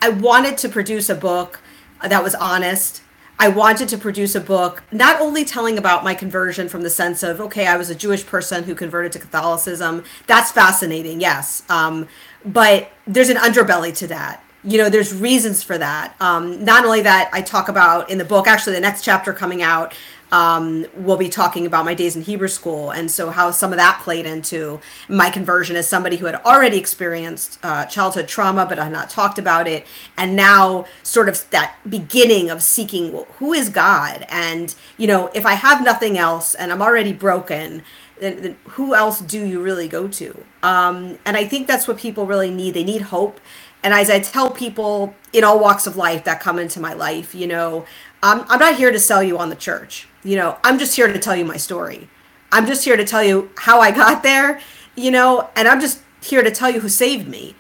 I wanted to produce a book that was honest. I wanted to produce a book not only telling about my conversion from the sense of, okay, I was a Jewish person who converted to Catholicism. That's fascinating, yes. Um, but there's an underbelly to that. You know, there's reasons for that. Um, not only that, I talk about in the book, actually the next chapter coming out, Um, we'll be talking about my days in Hebrew school, and so how some of that played into my conversion as somebody who had already experienced uh, childhood trauma, but I've not talked about it. And now sort of that beginning of seeking, well, who is God? And, you know, if I have nothing else and I'm already broken, then, then who else do you really go to? Um, and I think that's what people really need. They need hope. And as I tell people in all walks of life that come into my life, you know, um, I'm not here to sell you on the church. You know, I'm just here to tell you my story. I'm just here to tell you how I got there, you know, and I'm just here to tell you who saved me.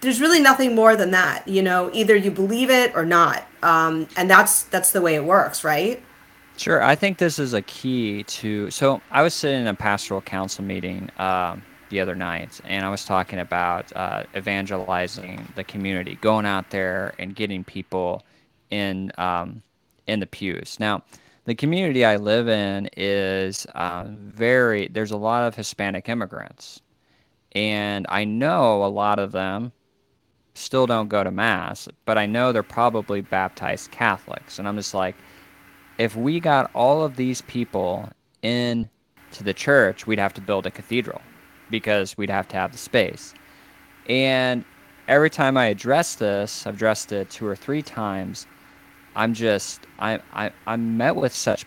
There's really nothing more than that, you know, either you believe it or not. Um, and that's that's the way it works, right? Sure. I think this is a key to, so I was sitting in a pastoral council meeting um, the other night, and I was talking about uh, evangelizing the community, going out there and getting people in um, in the pews. Now, the community I live in is uh, very, there's a lot of Hispanic immigrants, and I know a lot of them still don't go to Mass, but I know they're probably baptized Catholics, and I'm just like, if we got all of these people in to the church, we'd have to build a cathedral because we'd have to have the space. And every time I address this, I've addressed it two or three times, I'm just, I, I, I'm met with such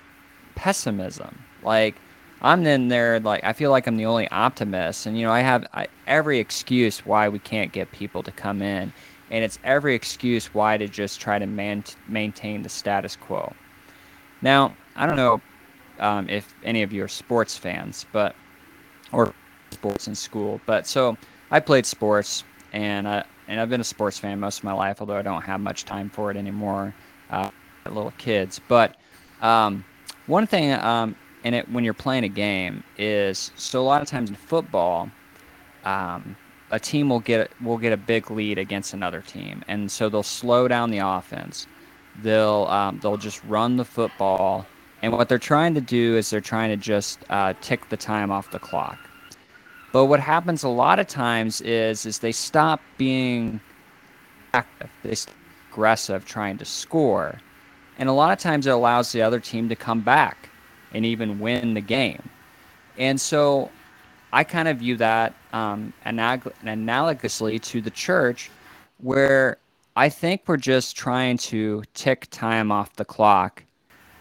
pessimism. Like, I'm in there, like, I feel like I'm the only optimist. And, you know, I have I, every excuse why we can't get people to come in. And it's every excuse why to just try to man, maintain the status quo. Now, I don't know um, if any of you are sports fans, but or sports in school. But so I played sports, and I, and I've been a sports fan most of my life, although I don't have much time for it anymore. Uh, little kids, but um, one thing, um, and it when you're playing a game is so a lot of times in football, um, a team will get will get a big lead against another team, and so they'll slow down the offense. They'll um, they'll just run the football, and what they're trying to do is they're trying to just uh, tick the time off the clock. But what happens a lot of times is is they stop being active. They stop aggressive trying to score, and a lot of times it allows the other team to come back and even win the game. And so I kind of view that um, analog- analogously to the church, where I think we're just trying to tick time off the clock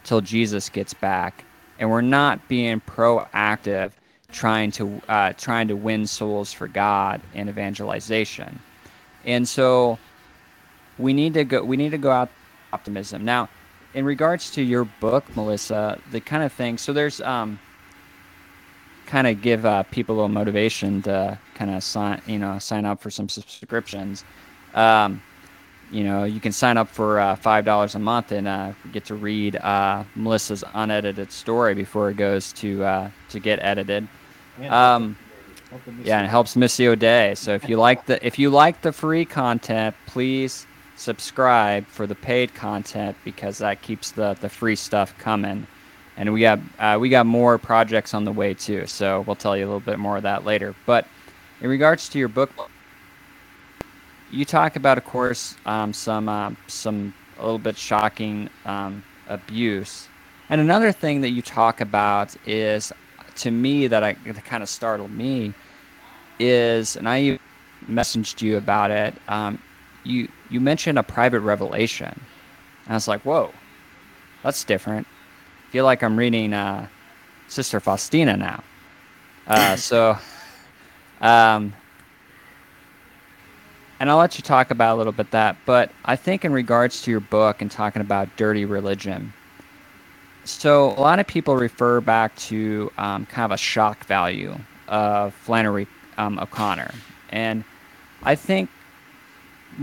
till Jesus gets back, and we're not being proactive trying to uh, trying to win souls for God and evangelization. And so We need to go. We need to go out with optimism. Now, in regards to your book, Melissa, the kind of thing. So there's um, kind of give uh, people a little motivation to kind of sign, you know, sign up for some subscriptions. Um, you know, you can sign up for uh, five dollars a month and uh, get to read uh, Melissa's unedited story before it goes to uh, to get edited. Yeah. Um, yeah, and it helps Missio Dei. So if you like the if you like the free content, please subscribe for the paid content, because that keeps the the free stuff coming. And we got uh, we got more projects on the way too, so we'll tell you a little bit more of that later. But in regards to your book, you talk about, of course, um, some uh, some a little bit shocking um, abuse, and another thing that you talk about is, to me, that I that kind of startled me is, and I even messaged you about it. Um, You you mentioned a private revelation, and I was like, whoa, that's different. I feel like I'm reading uh, Sister Faustina now. Uh, so, um, and I'll let you talk about a little bit that, but I think in regards to your book and talking about dirty religion, so a lot of people refer back to um, kind of a shock value of Flannery um, O'Connor, and I think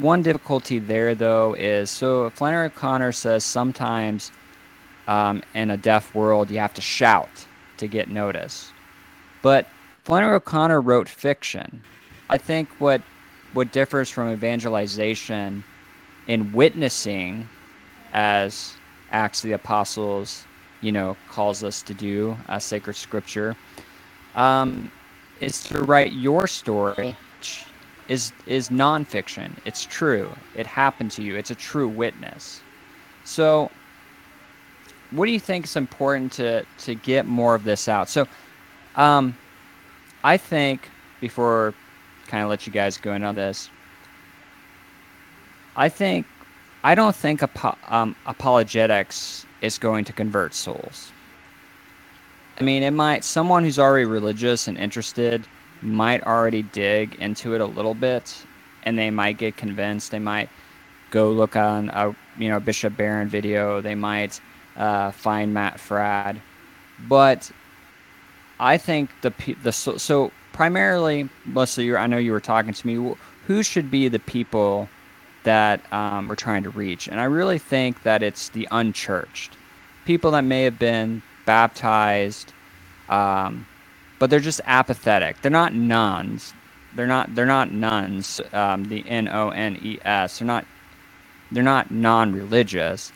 one difficulty there, though, is so Flannery O'Connor says sometimes um, in a deaf world you have to shout to get noticed. But Flannery O'Connor wrote fiction. I think what what differs from evangelization in witnessing, as Acts of the Apostles, you know, calls us to do, uh, sacred scripture, um, is to write your story. is is nonfiction. It's true. It happened to you. It's a true witness. So what do you think is important to, to get more of this out? So um, I think, before kind of let you guys go in on this, I think, I don't think apo- um, apologetics is going to convert souls. I mean, it might, someone who's already religious and interested might already dig into it a little bit, and they might get convinced. They might go look on a you know Bishop Barron video. They might uh, find Matt Frad, but I think the the so, so primarily, Melissa, you're, I know you were talking to me. Who should be the people that um, we're trying to reach? And I really think that it's the unchurched, people that may have been baptized, um, but they're just apathetic. They're not nuns. They're not. They're not nuns. Um, the N O N E S. They're not. They're not non-religious,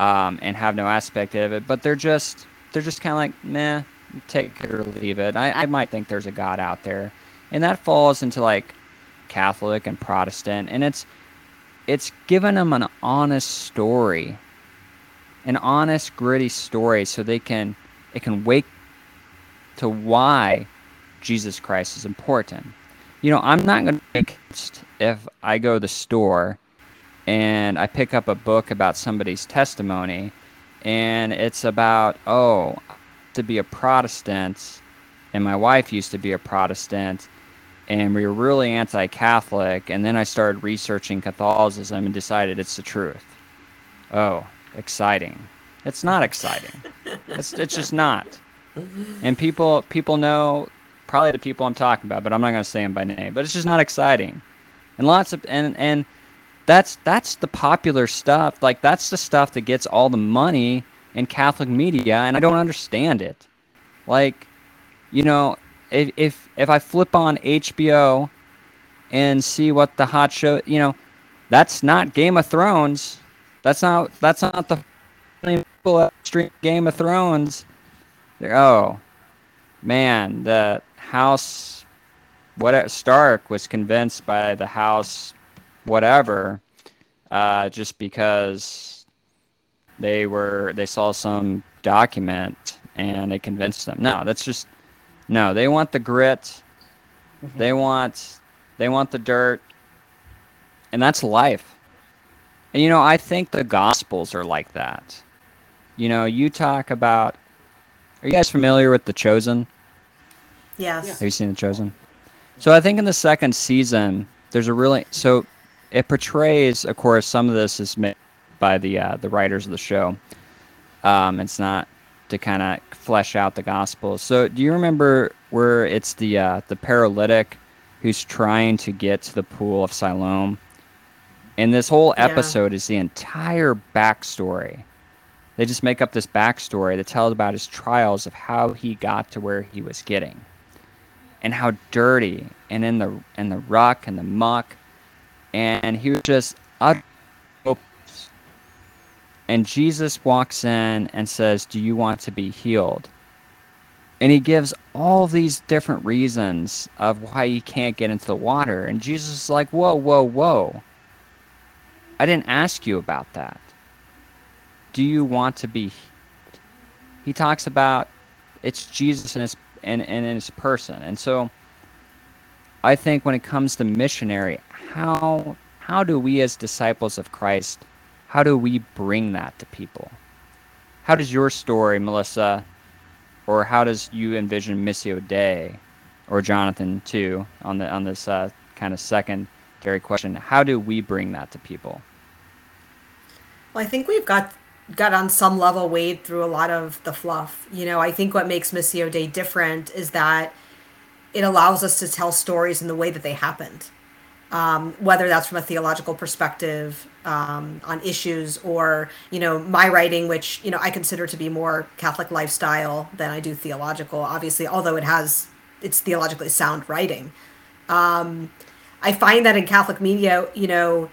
um, and have no aspect of it. But they're just. They're just kind of like, meh, take it or leave it. I, I might think there's a God out there, and that falls into like Catholic and Protestant, and it's it's giving them an honest story, an honest, gritty story, so they can it can wake to why Jesus Christ is important. You know, I'm not going to make it if I go to the store and I pick up a book about somebody's testimony, and it's about, oh, to be a Protestant, and my wife used to be a Protestant, and we were really anti-Catholic, and then I started researching Catholicism and decided it's the truth. Oh, exciting. It's not exciting. It's it's just not. And people people know, probably the people I'm talking about, but I'm not going to say them by name, but it's just not exciting. And lots of, and, and that's, that's the popular stuff. Like, that's the stuff that gets all the money in Catholic media, and I don't understand it. Like, you know, if, if, if I flip on H B O and see what the hot show, you know, that's not Game of Thrones. That's not, that's not the people that stream Game of Thrones. They're, oh, man, the house, what Stark was convinced by the house, whatever, uh, just because they were they saw some document and it convinced them. No, that's just no. They want the grit. Mm-hmm. They want they want the dirt, and that's life. And you know, I think the Gospels are like that. You know, you talk about. Are you guys familiar with The Chosen? Yes. Yeah. Have you seen The Chosen? So I think in the second season, there's a really so. It portrays, of course, some of this is made by the uh, the writers of the show. Um, it's not to kind of flesh out the gospel. So, do you remember where it's the uh, the paralytic who's trying to get to the pool of Siloam? And this whole episode yeah. is the entire backstory. They just make up this backstory that tells about his trials of how he got to where he was getting, and how dirty and in the in the ruck and the muck. And he was just utter hopeless. And Jesus walks in and says, do you want to be healed? And he gives all these different reasons of why he can't get into the water. And Jesus is like, whoa, whoa, whoa. I didn't ask you about that. Do you want to be healed? He talks about it's Jesus and his, and, and his person. And so I think when it comes to missionary, How how do we as disciples of Christ, how do we bring that to people? How does your story, Melissa, or how does you envision Missio Dei, or Jonathan too, on the on this uh, kind of secondary question? How do we bring that to people? Well, I think we've got got on some level wade through a lot of the fluff. You know, I think what makes Missio Dei different is that it allows us to tell stories in the way that they happened. Um, whether that's from a theological perspective um, on issues or, you know, my writing, which, you know, I consider to be more Catholic lifestyle than I do theological, obviously, although it has, it's theologically sound writing. Um, I find that in Catholic media, you know,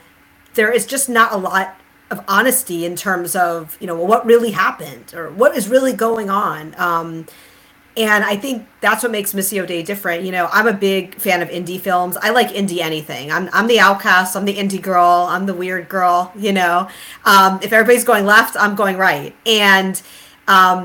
there is just not a lot of honesty in terms of, you know, well, what really happened or what is really going on. Um, And I think that's what makes Missio Dei different. You know, I'm a big fan of indie films. I like indie anything. I'm I'm the outcast. I'm the indie girl. I'm the weird girl, you know. Um, if everybody's going left, I'm going right. And um,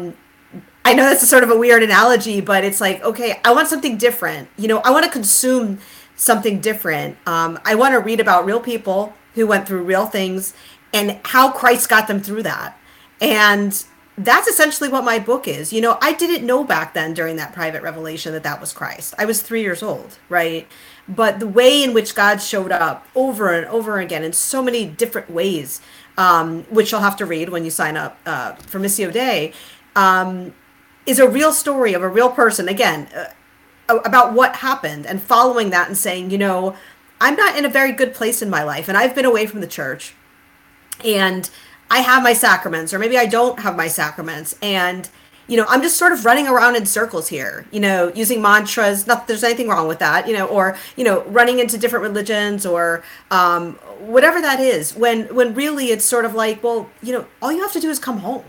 I know that's a sort of a weird analogy, but it's like, okay, I want something different. You know, I want to consume something different. Um, I want to read about real people who went through real things and how Christ got them through that. And that's essentially what my book is. You know, I didn't know back then during that private revelation that that was Christ. I was three years old, right? But the way in which God showed up over and over again in so many different ways, um, which you'll have to read when you sign up uh, for Missio Dei, um, is a real story of a real person, again, uh, about what happened, and following that and saying, you know, I'm not in a very good place in my life, and I've been away from the church, and I have my sacraments, or maybe I don't have my sacraments, and, you know, I'm just sort of running around in circles here, you know, using mantras, not that there's anything wrong with that, you know, or, you know, running into different religions, or um, whatever that is, when, when really it's sort of like, well, you know, all you have to do is come home.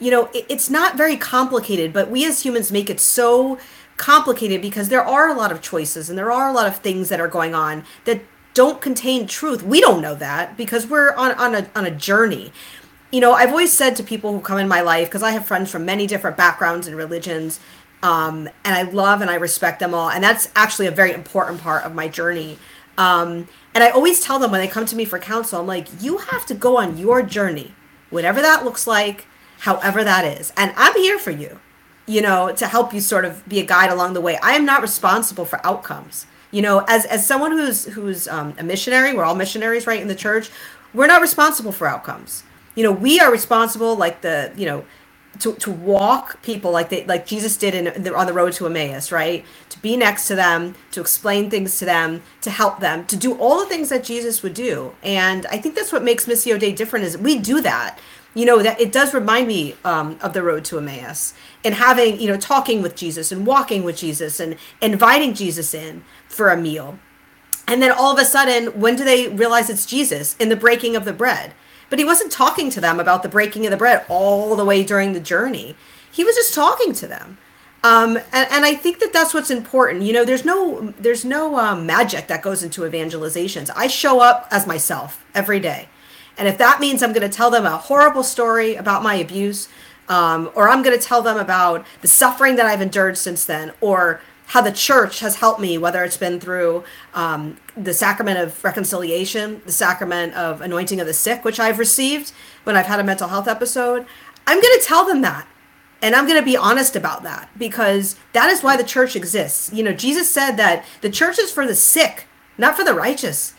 You know, it, it's not very complicated, but we as humans make it so complicated because there are a lot of choices and there are a lot of things that are going on that don't contain truth. We don't know that because we're on, on a on a journey. You know, I've always said to people who come in my life, because I have friends from many different backgrounds and religions, um, and I love and I respect them all. And that's actually a very important part of my journey. Um, and I always tell them when they come to me for counsel, I'm like, you have to go on your journey, whatever that looks like, however that is. And I'm here for you, you know, to help you sort of be a guide along the way. I am not responsible for outcomes. You know, as as someone who's, who's um, a missionary, we're all missionaries, right, in the church, we're not responsible for outcomes. You know, we are responsible, like the, you know, to, to walk people like they, like Jesus did in the, on the road to Emmaus, right? To be next to them, to explain things to them, to help them, to do all the things that Jesus would do. And I think that's what makes Missio Dei different, is we do that. You know, that it does remind me um, of the road to Emmaus, and having, you know, talking with Jesus and walking with Jesus and inviting Jesus in for a meal. And then all of a sudden, when do they realize it's Jesus? In the breaking of the bread. But he wasn't talking to them about the breaking of the bread all the way during the journey. He was just talking to them. Um, and, and I think that that's what's important. You know, there's no there's no um, magic that goes into evangelizations. I show up as myself every day. And if that means I'm going to tell them a horrible story about my abuse, um, or I'm going to tell them about the suffering that I've endured since then, or how the church has helped me, whether it's been through um, the sacrament of reconciliation, the sacrament of anointing of the sick, which I've received when I've had a mental health episode, I'm going to tell them that. And I'm going to be honest about that, because that is why the church exists. You know, Jesus said that the church is for the sick, not for the righteous.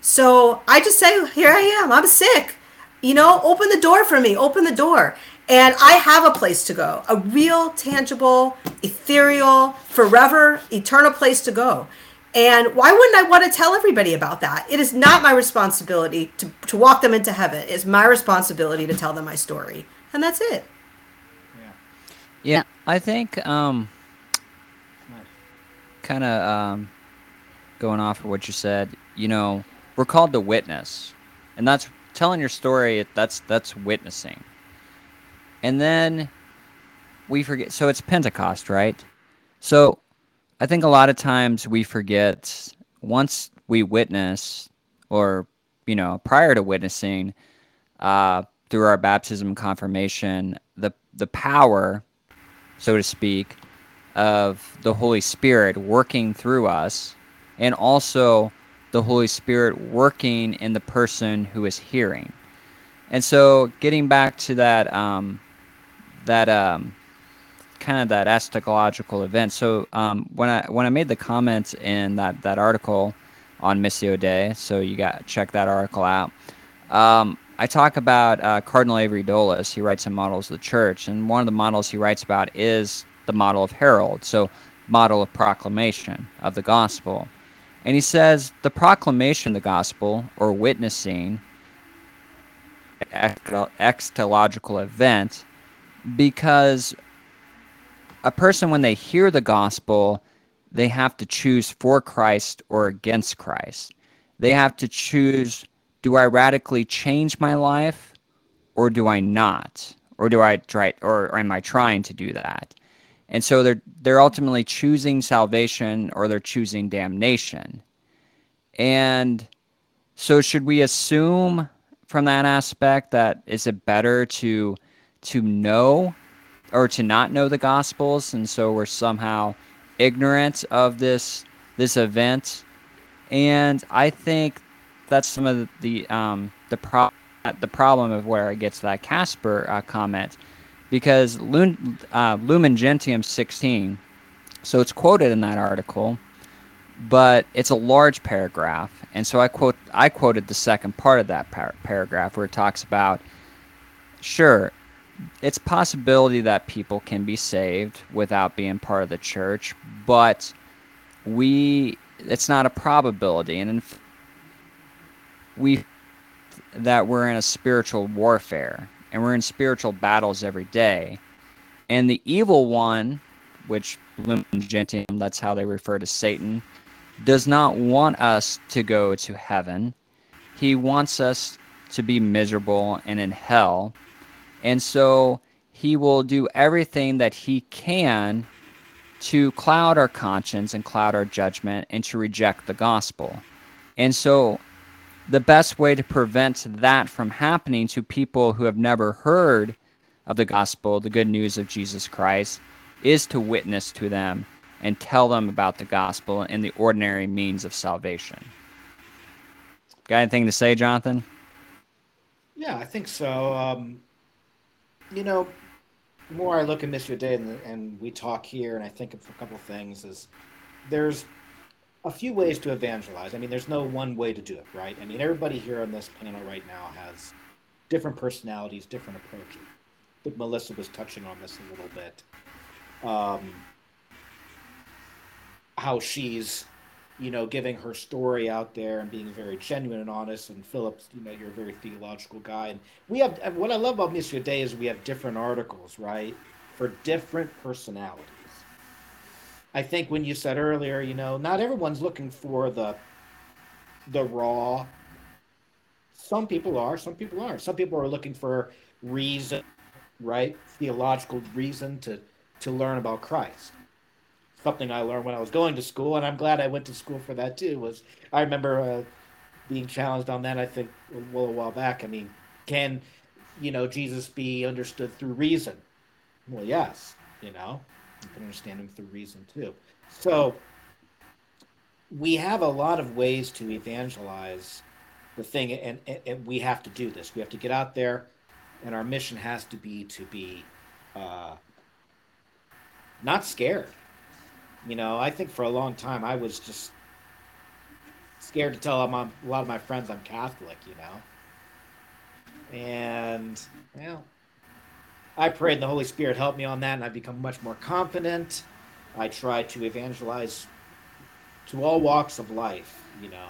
So I just say, here I am, I'm sick, you know, open the door for me, open the door. And I have a place to go, a real, tangible, ethereal, forever, eternal place to go. And why wouldn't I want to tell everybody about that? It is not my responsibility to, to walk them into heaven. It's my responsibility to tell them my story. And that's it. Yeah, yeah, I think um, kind of um, going off of what you said, you know, we're called to witness. And that's telling your story, that's that's witnessing. And then we forget. So it's Pentecost, right? So I think a lot of times we forget, once we witness, or, you know, prior to witnessing, uh, through our baptism and confirmation, the, the power, so to speak, of the Holy Spirit working through us, and also the Holy Spirit working in the person who is hearing. And so getting back to that... Um, that um, kind of that eschatological event. So um, when I when I made the comments in that, that article on Missio Dei, so you got to check that article out. Um, I talk about uh, Cardinal Avery Dolas. He writes some models of the church, and one of the models he writes about is the model of herald, so model of proclamation of the gospel. And he says the proclamation of the gospel, or witnessing, eschatological event, because a person, when they hear the gospel, they have to choose for Christ or against Christ. They have to choose, do I radically change my life, or do I not? Or do I try, or, or am I trying to do that? And so they're they're ultimately choosing salvation, or they're choosing damnation. And so should we assume from that aspect that is it better to to know or to not know the Gospels, and so we're somehow ignorant of this this event? And I think that's some of the the um, the, pro- the problem of where it gets that Kasper uh, comment, because Lun- uh, Lumen Gentium sixteen, so it's quoted in that article, but it's a large paragraph, and so I quote I quoted the second part of that par- paragraph where it talks about, sure, it's possibility that people can be saved without being part of the church, but we it's not a probability, and in f- we that we're in a spiritual warfare, and we're in spiritual battles every day, and the evil one, which Lumen Gentium, that's how they refer to Satan, does not want us to go to heaven. He wants us to be miserable and in hell. And so he will do everything that he can to cloud our conscience and cloud our judgment and to reject the gospel. And so the best way to prevent that from happening to people who have never heard of the gospel, the good news of Jesus Christ, is to witness to them and tell them about the gospel and the ordinary means of salvation. Got anything to say, Jonathan? Yeah, I think so. Um, you know, the more I look at Missio Dei and, and we talk here, and I think of a couple things, is there's a few ways to evangelize. I mean, there's no one way to do it, right? I mean, everybody here on this panel right now has different personalities, different approaches. But Melissa was touching on this a little bit. Um, how she's, you know, giving her story out there and being very genuine and honest. And Phillips, you know, you're a very theological guy. And we have, and what I love about Missio Dei is we have different articles, right, for different personalities. I think when you said earlier, you know, not everyone's looking for the the raw. Some people are, some people aren't. Some people are looking for reason, right, theological reason to to learn about Christ. Something I learned when I was going to school, and I'm glad I went to school for that too, was I remember uh, being challenged on that, I think, a little while back. I mean, can, you know, Jesus be understood through reason? Well, yes, you know, you can understand him through reason too. So we have a lot of ways to evangelize the thing, and, and, and we have to do this. We have to get out there, and our mission has to be to be uh, not scared. You know, I think for a long time I was just scared to tell my, a lot of my friends I'm Catholic, you know. And, well, I prayed and the Holy Spirit helped me on that, and I've become much more confident. I try to evangelize to all walks of life, you know.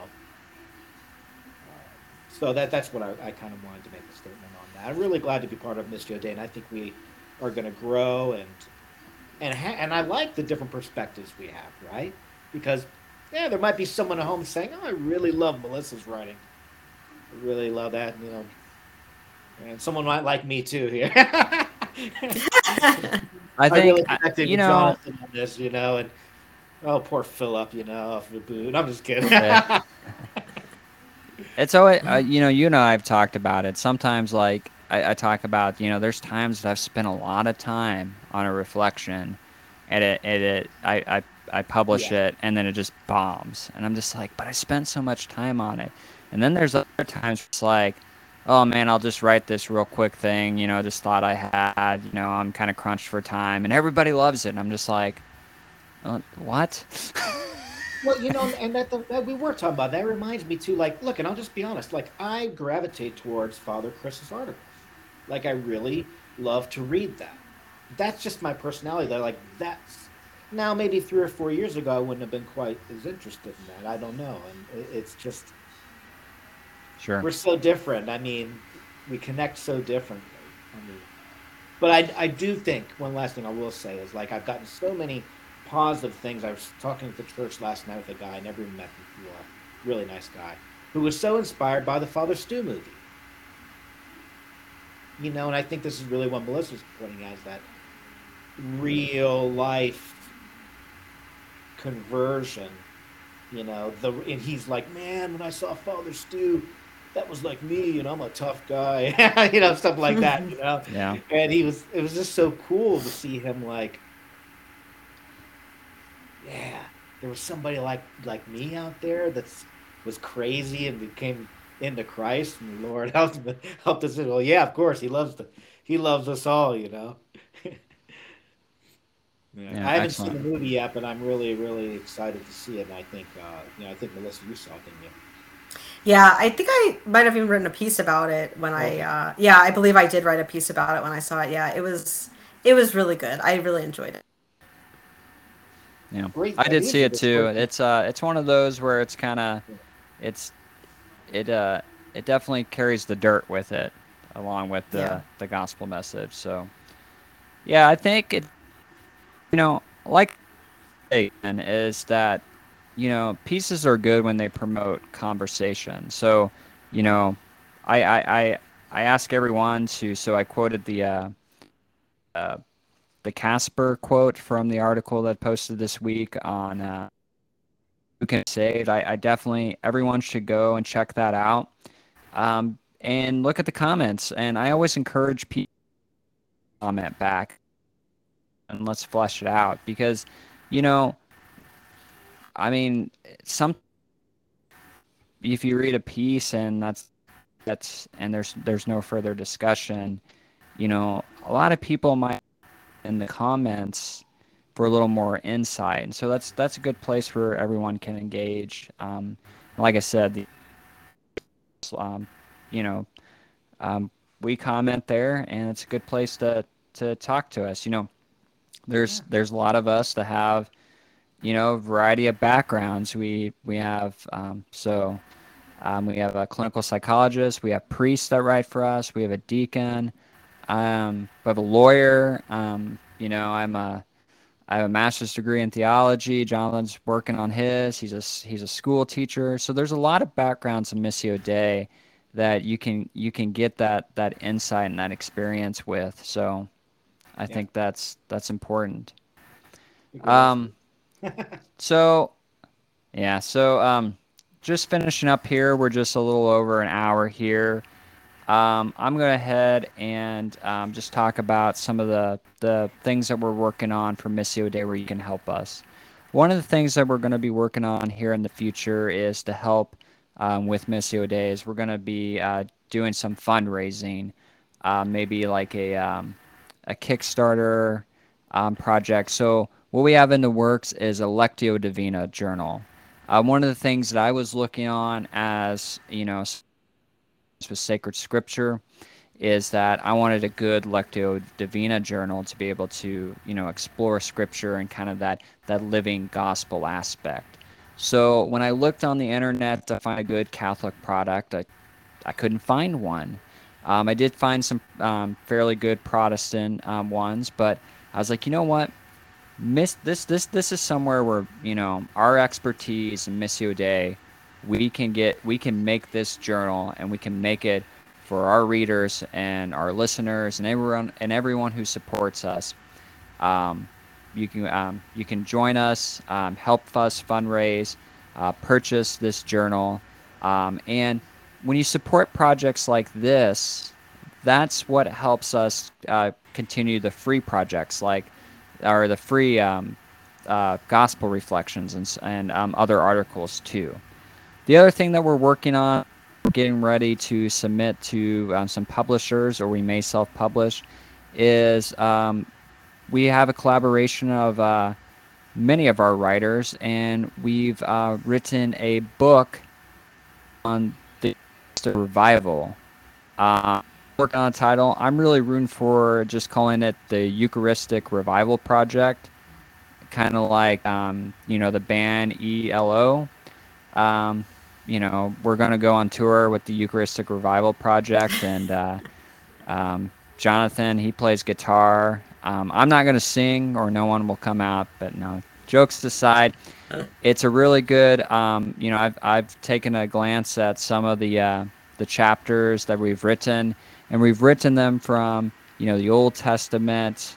So that that's what I, I kind of wanted to make a statement on that. I'm really glad to be part of Missio Dei, and I think we are going to grow and... And ha- and I like the different perspectives we have, right? Because, yeah, there might be someone at home saying, oh, I really love Melissa's writing. I really love that, you know. And someone might like me, too, here. I think, I really I, you know, Jonathan on this, you know, and, oh, poor Philip, you know, for the boot. I'm just kidding. It's always, uh, you know, you and I have talked about it. Sometimes, like, I, I talk about, you know, there's times that I've spent a lot of time on a reflection, and it, and it, I, I, I publish yeah. it, and then it just bombs, and I'm just like, but I spent so much time on it. And then there's other times where it's like, oh man, I'll just write this real quick thing, you know, this thought I had, you know, I'm kind of crunched for time, and everybody loves it, and I'm just like, oh, what? Well, you know, and that, that we were talking about, that reminds me too, like, look, and I'll just be honest, like, I gravitate towards Father Chris's articles. Like, I really love to read that. That's just my personality, though. Like, that's, now maybe three or four years ago, I wouldn't have been quite as interested in that. I don't know. And it's just, sure, we're so different. I mean, we connect so differently. I mean, but I, I do think, one last thing I will say is, like, I've gotten so many positive things. I was talking at the church last night with a guy I never even met before, really nice guy, who was so inspired by the Father Stu movie. You know, and I think this is really what Melissa's pointing out, is that real life conversion, you know, the and he's like, man, when I saw Father Stu, that was like me, and I'm a tough guy, you know, stuff like that, you know. Yeah. And he was it was just so cool to see him like, yeah, there was somebody like like me out there that was crazy and became into Christ, and the Lord helped helped us. Well, yeah, of course, He loves the He loves us all, you know. yeah, yeah, I haven't excellent. seen the movie yet, but I'm really, really excited to see it. And I think, uh, you know, I think Melissa, you saw it, didn't you? Yeah, I think I might have even written a piece about it when I, uh, yeah, I believe I did write a piece about it when I saw it. Yeah, it was, it was really good. I really enjoyed it. Yeah, I did see it too. It's, uh, it's one of those where it's kind of, it's, it, uh, it definitely carries the dirt with it, along with the, yeah. the gospel message. So, yeah, I think it, you know, like, is that, you know, pieces are good when they promote conversation. So, you know, I, I, I, I ask everyone to, so I quoted the, uh, uh, the Kasper quote from the article that I posted this week on, uh, who can save. I, I definitely, everyone should go and check that out. Um, and look at the comments. And I always encourage people to comment back and let's flesh it out, because, you know, I mean, some, if you read a piece and that's, that's, and there's, there's no further discussion, you know, a lot of people might in the comments for a little more insight. And so that's, that's a good place where everyone can engage. Um, like I said, the, um, you know, um, we comment there and it's a good place to, to talk to us. You know, there's, yeah. there's a lot of us that have, you know, variety of backgrounds. We we have um, so um, we have a clinical psychologist. We have priests that write for us. We have a deacon. Um, we have a lawyer. Um, you know, I'm a I have a master's degree in theology. Jonathan's working on his. He's a he's a school teacher. So there's a lot of backgrounds in Missio Dei that you can you can get that that insight and that experience with. So I yeah. think that's that's important. Um. so yeah so um just finishing up here, we're just a little over an hour here. um I'm gonna head and um just talk about some of the the things that we're working on for Missio Dei where you can help us. One of the things that we're going to be working on here in the future is to help um with Missio Dei is we're going to be uh doing some fundraising, uh, maybe like a um a Kickstarter um project. So what we have in the works is a Lectio Divina journal. Uh, one of the things that I was looking on as, you know, with sacred scripture is that I wanted a good Lectio Divina journal to be able to, you know, explore scripture and kind of that, that living gospel aspect. So when I looked on the internet to find a good Catholic product, I, I couldn't find one. Um, I did find some um, fairly good Protestant um, ones, but I was like, you know what? Miss this this this is somewhere where, you know, our expertise in Missio Dei, we can get we can make this journal and we can make it for our readers and our listeners and everyone and everyone who supports us. Um, you can um, you can join us, um, help us fundraise, uh, purchase this journal, um, and when you support projects like this, that's what helps us uh, continue the free projects like. Or the free um, uh, gospel reflections and, and um, other articles too. The other thing that we're working on, getting ready to submit to um, some publishers, or we may self-publish, is um, we have a collaboration of uh, many of our writers, and we've uh, written a book on the revival. Uh, Work on a title. I'm really rooting for just calling it the Eucharistic Revival Project, kind of like um, you know the band E L O. Um, you know, we're gonna go on tour with the Eucharistic Revival Project, and uh, um, Jonathan, he plays guitar. Um, I'm not gonna sing, or no one will come out. But no, jokes aside, it's a really good. Um, you know, I've I've taken a glance at some of the uh, the chapters that we've written. And we've written them from, you know, the Old Testament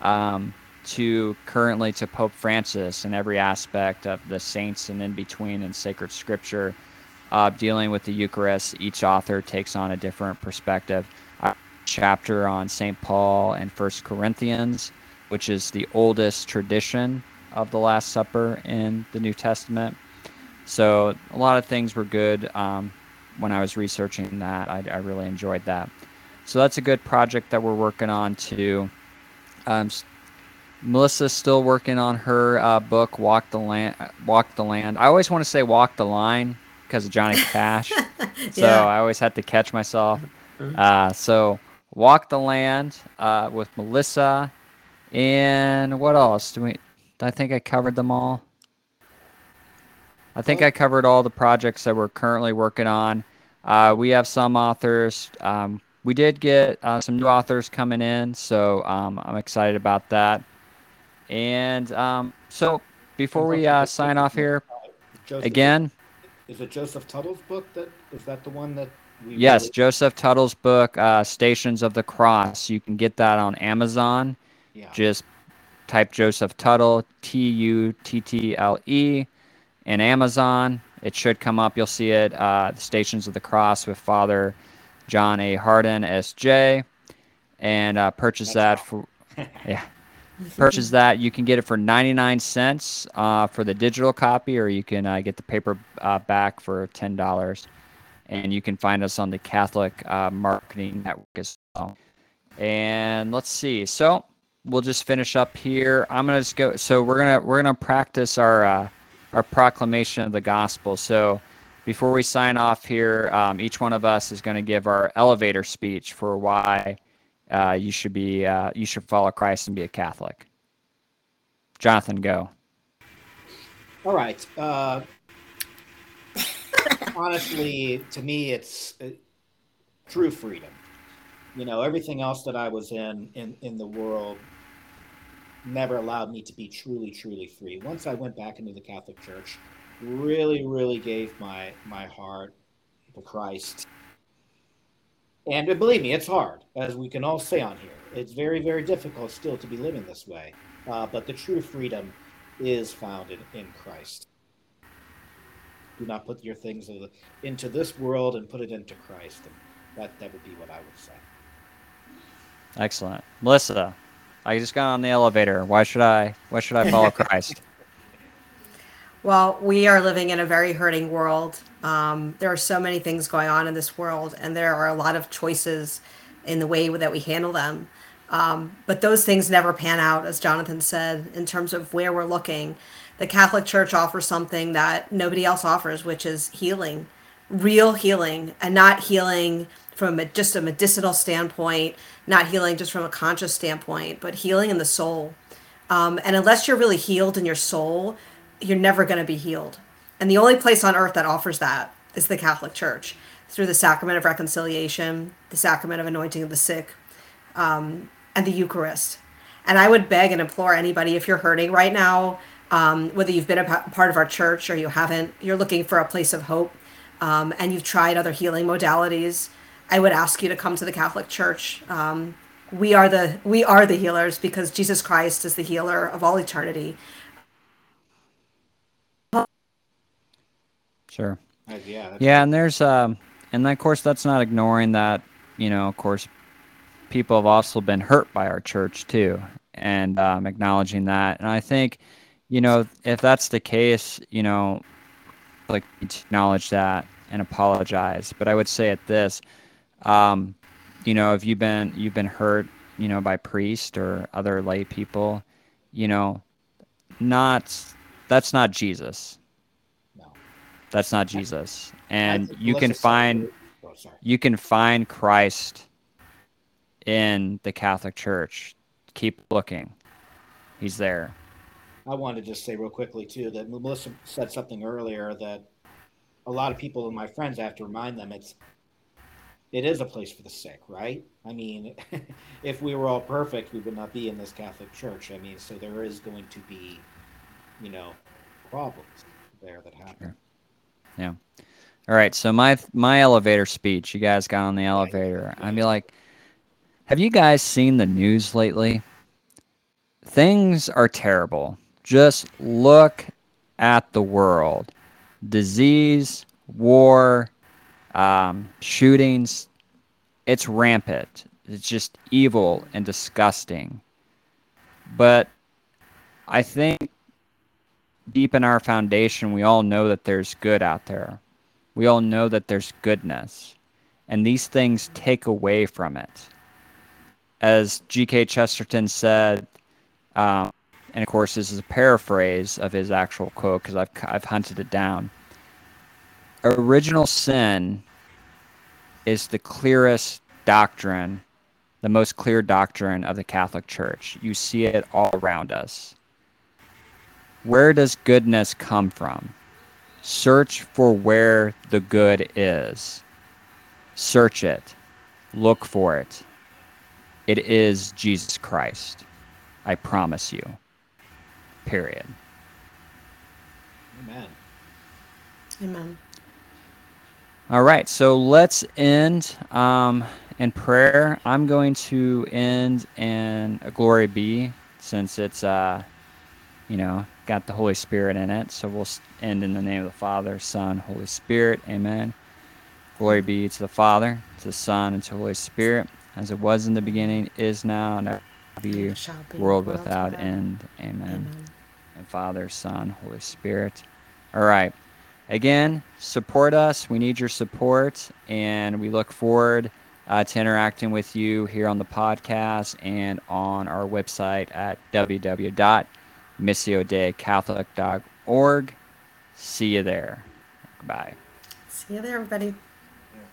um, to currently to Pope Francis and every aspect of the saints and in between and sacred scripture, uh, dealing with the Eucharist. Each author takes on a different perspective. I have a chapter on Saint Paul and First Corinthians, which is the oldest tradition of the Last Supper in the New Testament. So a lot of things were good. Um, when I was researching that, I, I really enjoyed that. So that's a good project that we're working on too. Um, Melissa's still working on her uh, book, Walk the Land. Walk the Land. I always want to say Walk the Line, because of Johnny Cash. yeah. So I always had to catch myself. Uh, so Walk the Land uh, with Melissa. And what else? Do we? I think I covered them all. I think I covered all the projects that we're currently working on. Uh, we have some authors. Um, we did get uh, some new authors coming in, so um, I'm excited about that. And um, so before we uh, sign off here, Joseph, again. Is it Joseph Tuttle's book? That is that the one that we Yes, really- Joseph Tuttle's book, uh, Stations of the Cross. You can get that on Amazon. Yeah. Just type Joseph Tuttle, T U T T L E, in Amazon. It should come up. You'll see it, uh, the Stations of the Cross with Father John A. Hardin, S J. And uh, purchase That's that. for yeah. Purchase that. You can get it for ninety-nine cents uh, for the digital copy, or you can uh, get the paper uh, back for ten dollars. And you can find us on the Catholic uh, Marketing Network as well. And let's see. So we'll just finish up here. I'm gonna just go. So we're gonna we're gonna practice our uh, our proclamation of the gospel. So before we sign off here, um, each one of us is gonna give our elevator speech for why. Uh, you should be. Uh, you should follow Christ and be a Catholic. Jonathan, go. All right. Uh, honestly, to me, it's uh, true freedom. You know, everything else that I was in, in in the world never allowed me to be truly, truly free. Once I went back into the Catholic Church, really, really gave my my heart to Christ. And believe me, it's hard, as we can all say on here. It's very, very difficult still to be living this way. Uh, but the true freedom is found in, in Christ. Do not put your things into this world and put it into Christ. And that, that would be what I would say. Excellent. Melissa, I just got on the elevator. Why should I, why should I follow Christ? Well, we are living in a very hurting world. Um, there are so many things going on in this world, and there are a lot of choices in the way that we handle them. Um, but those things never pan out, as Jonathan said, in terms of where we're looking. The Catholic Church offers something that nobody else offers, which is healing, real healing, and not healing from a, just a medicinal standpoint, not healing just from a conscious standpoint, but healing in the soul. Um, and unless you're really healed in your soul, you're never going to be healed. And the only place on earth that offers that is the Catholic Church, through the sacrament of reconciliation, the sacrament of anointing of the sick, um, and the Eucharist. And I would beg and implore anybody, if you're hurting right now, um, whether you've been a p- part of our church or you haven't, you're looking for a place of hope, um, and you've tried other healing modalities, I would ask you to come to the Catholic Church. Um, we are the we are the healers, because Jesus Christ is the healer of all eternity. Sure. Yeah, yeah, and there's, um, and of course, that's not ignoring that, you know, of course, people have also been hurt by our church too, and um, acknowledging that. And I think, you know, if that's the case, you know, like, acknowledge that and apologize. But I would say at this, um, you know, if you've been, you've been hurt, you know, by priests or other lay people, you know, not, that's not Jesus. That's not Jesus. And you can find you can find Christ in the Catholic Church. Keep looking. He's there. I want to just say real quickly, too, that Melissa said something earlier that a lot of people and my friends, I have to remind them, it's it is a place for the sick, right? I mean, if we were all perfect, we would not be in this Catholic Church. I mean, so there is going to be, you know, problems there that happen. Sure. Yeah. All right. So my my elevator speech, you guys got on the elevator. I'd be like, have you guys seen the news lately? Things are terrible. Just look at the world. Disease, war, um, shootings. It's rampant. It's just evil and disgusting. But I think deep in our foundation, we all know that there's good out there. We all know that there's goodness. And these things take away from it. As G K Chesterton said, um, and of course this is a paraphrase of his actual quote because I've, I've hunted it down. original sin is the clearest doctrine, the most clear doctrine of the Catholic Church. You see it all around us. Where does goodness come from? Search for where the good is. Search it. Look for it. It is Jesus Christ. I promise you. Period. Amen. Amen. All right, so let's end um, in prayer. I'm going to end in a glory be, since it's, uh, you know, got the Holy Spirit in it. So we'll end in the name of the Father, Son, Holy Spirit. Amen. Glory be to the Father, to the Son, and to the Holy Spirit, as it was in the beginning, is now, and ever shall be, world without end. Amen. Amen. And Father, Son, Holy Spirit. All right. Again, support us. We need your support, and we look forward uh, to interacting with you here on the podcast and on our website at w w w dot missio dei catholic dot org. See you there. Goodbye. See you there, everybody.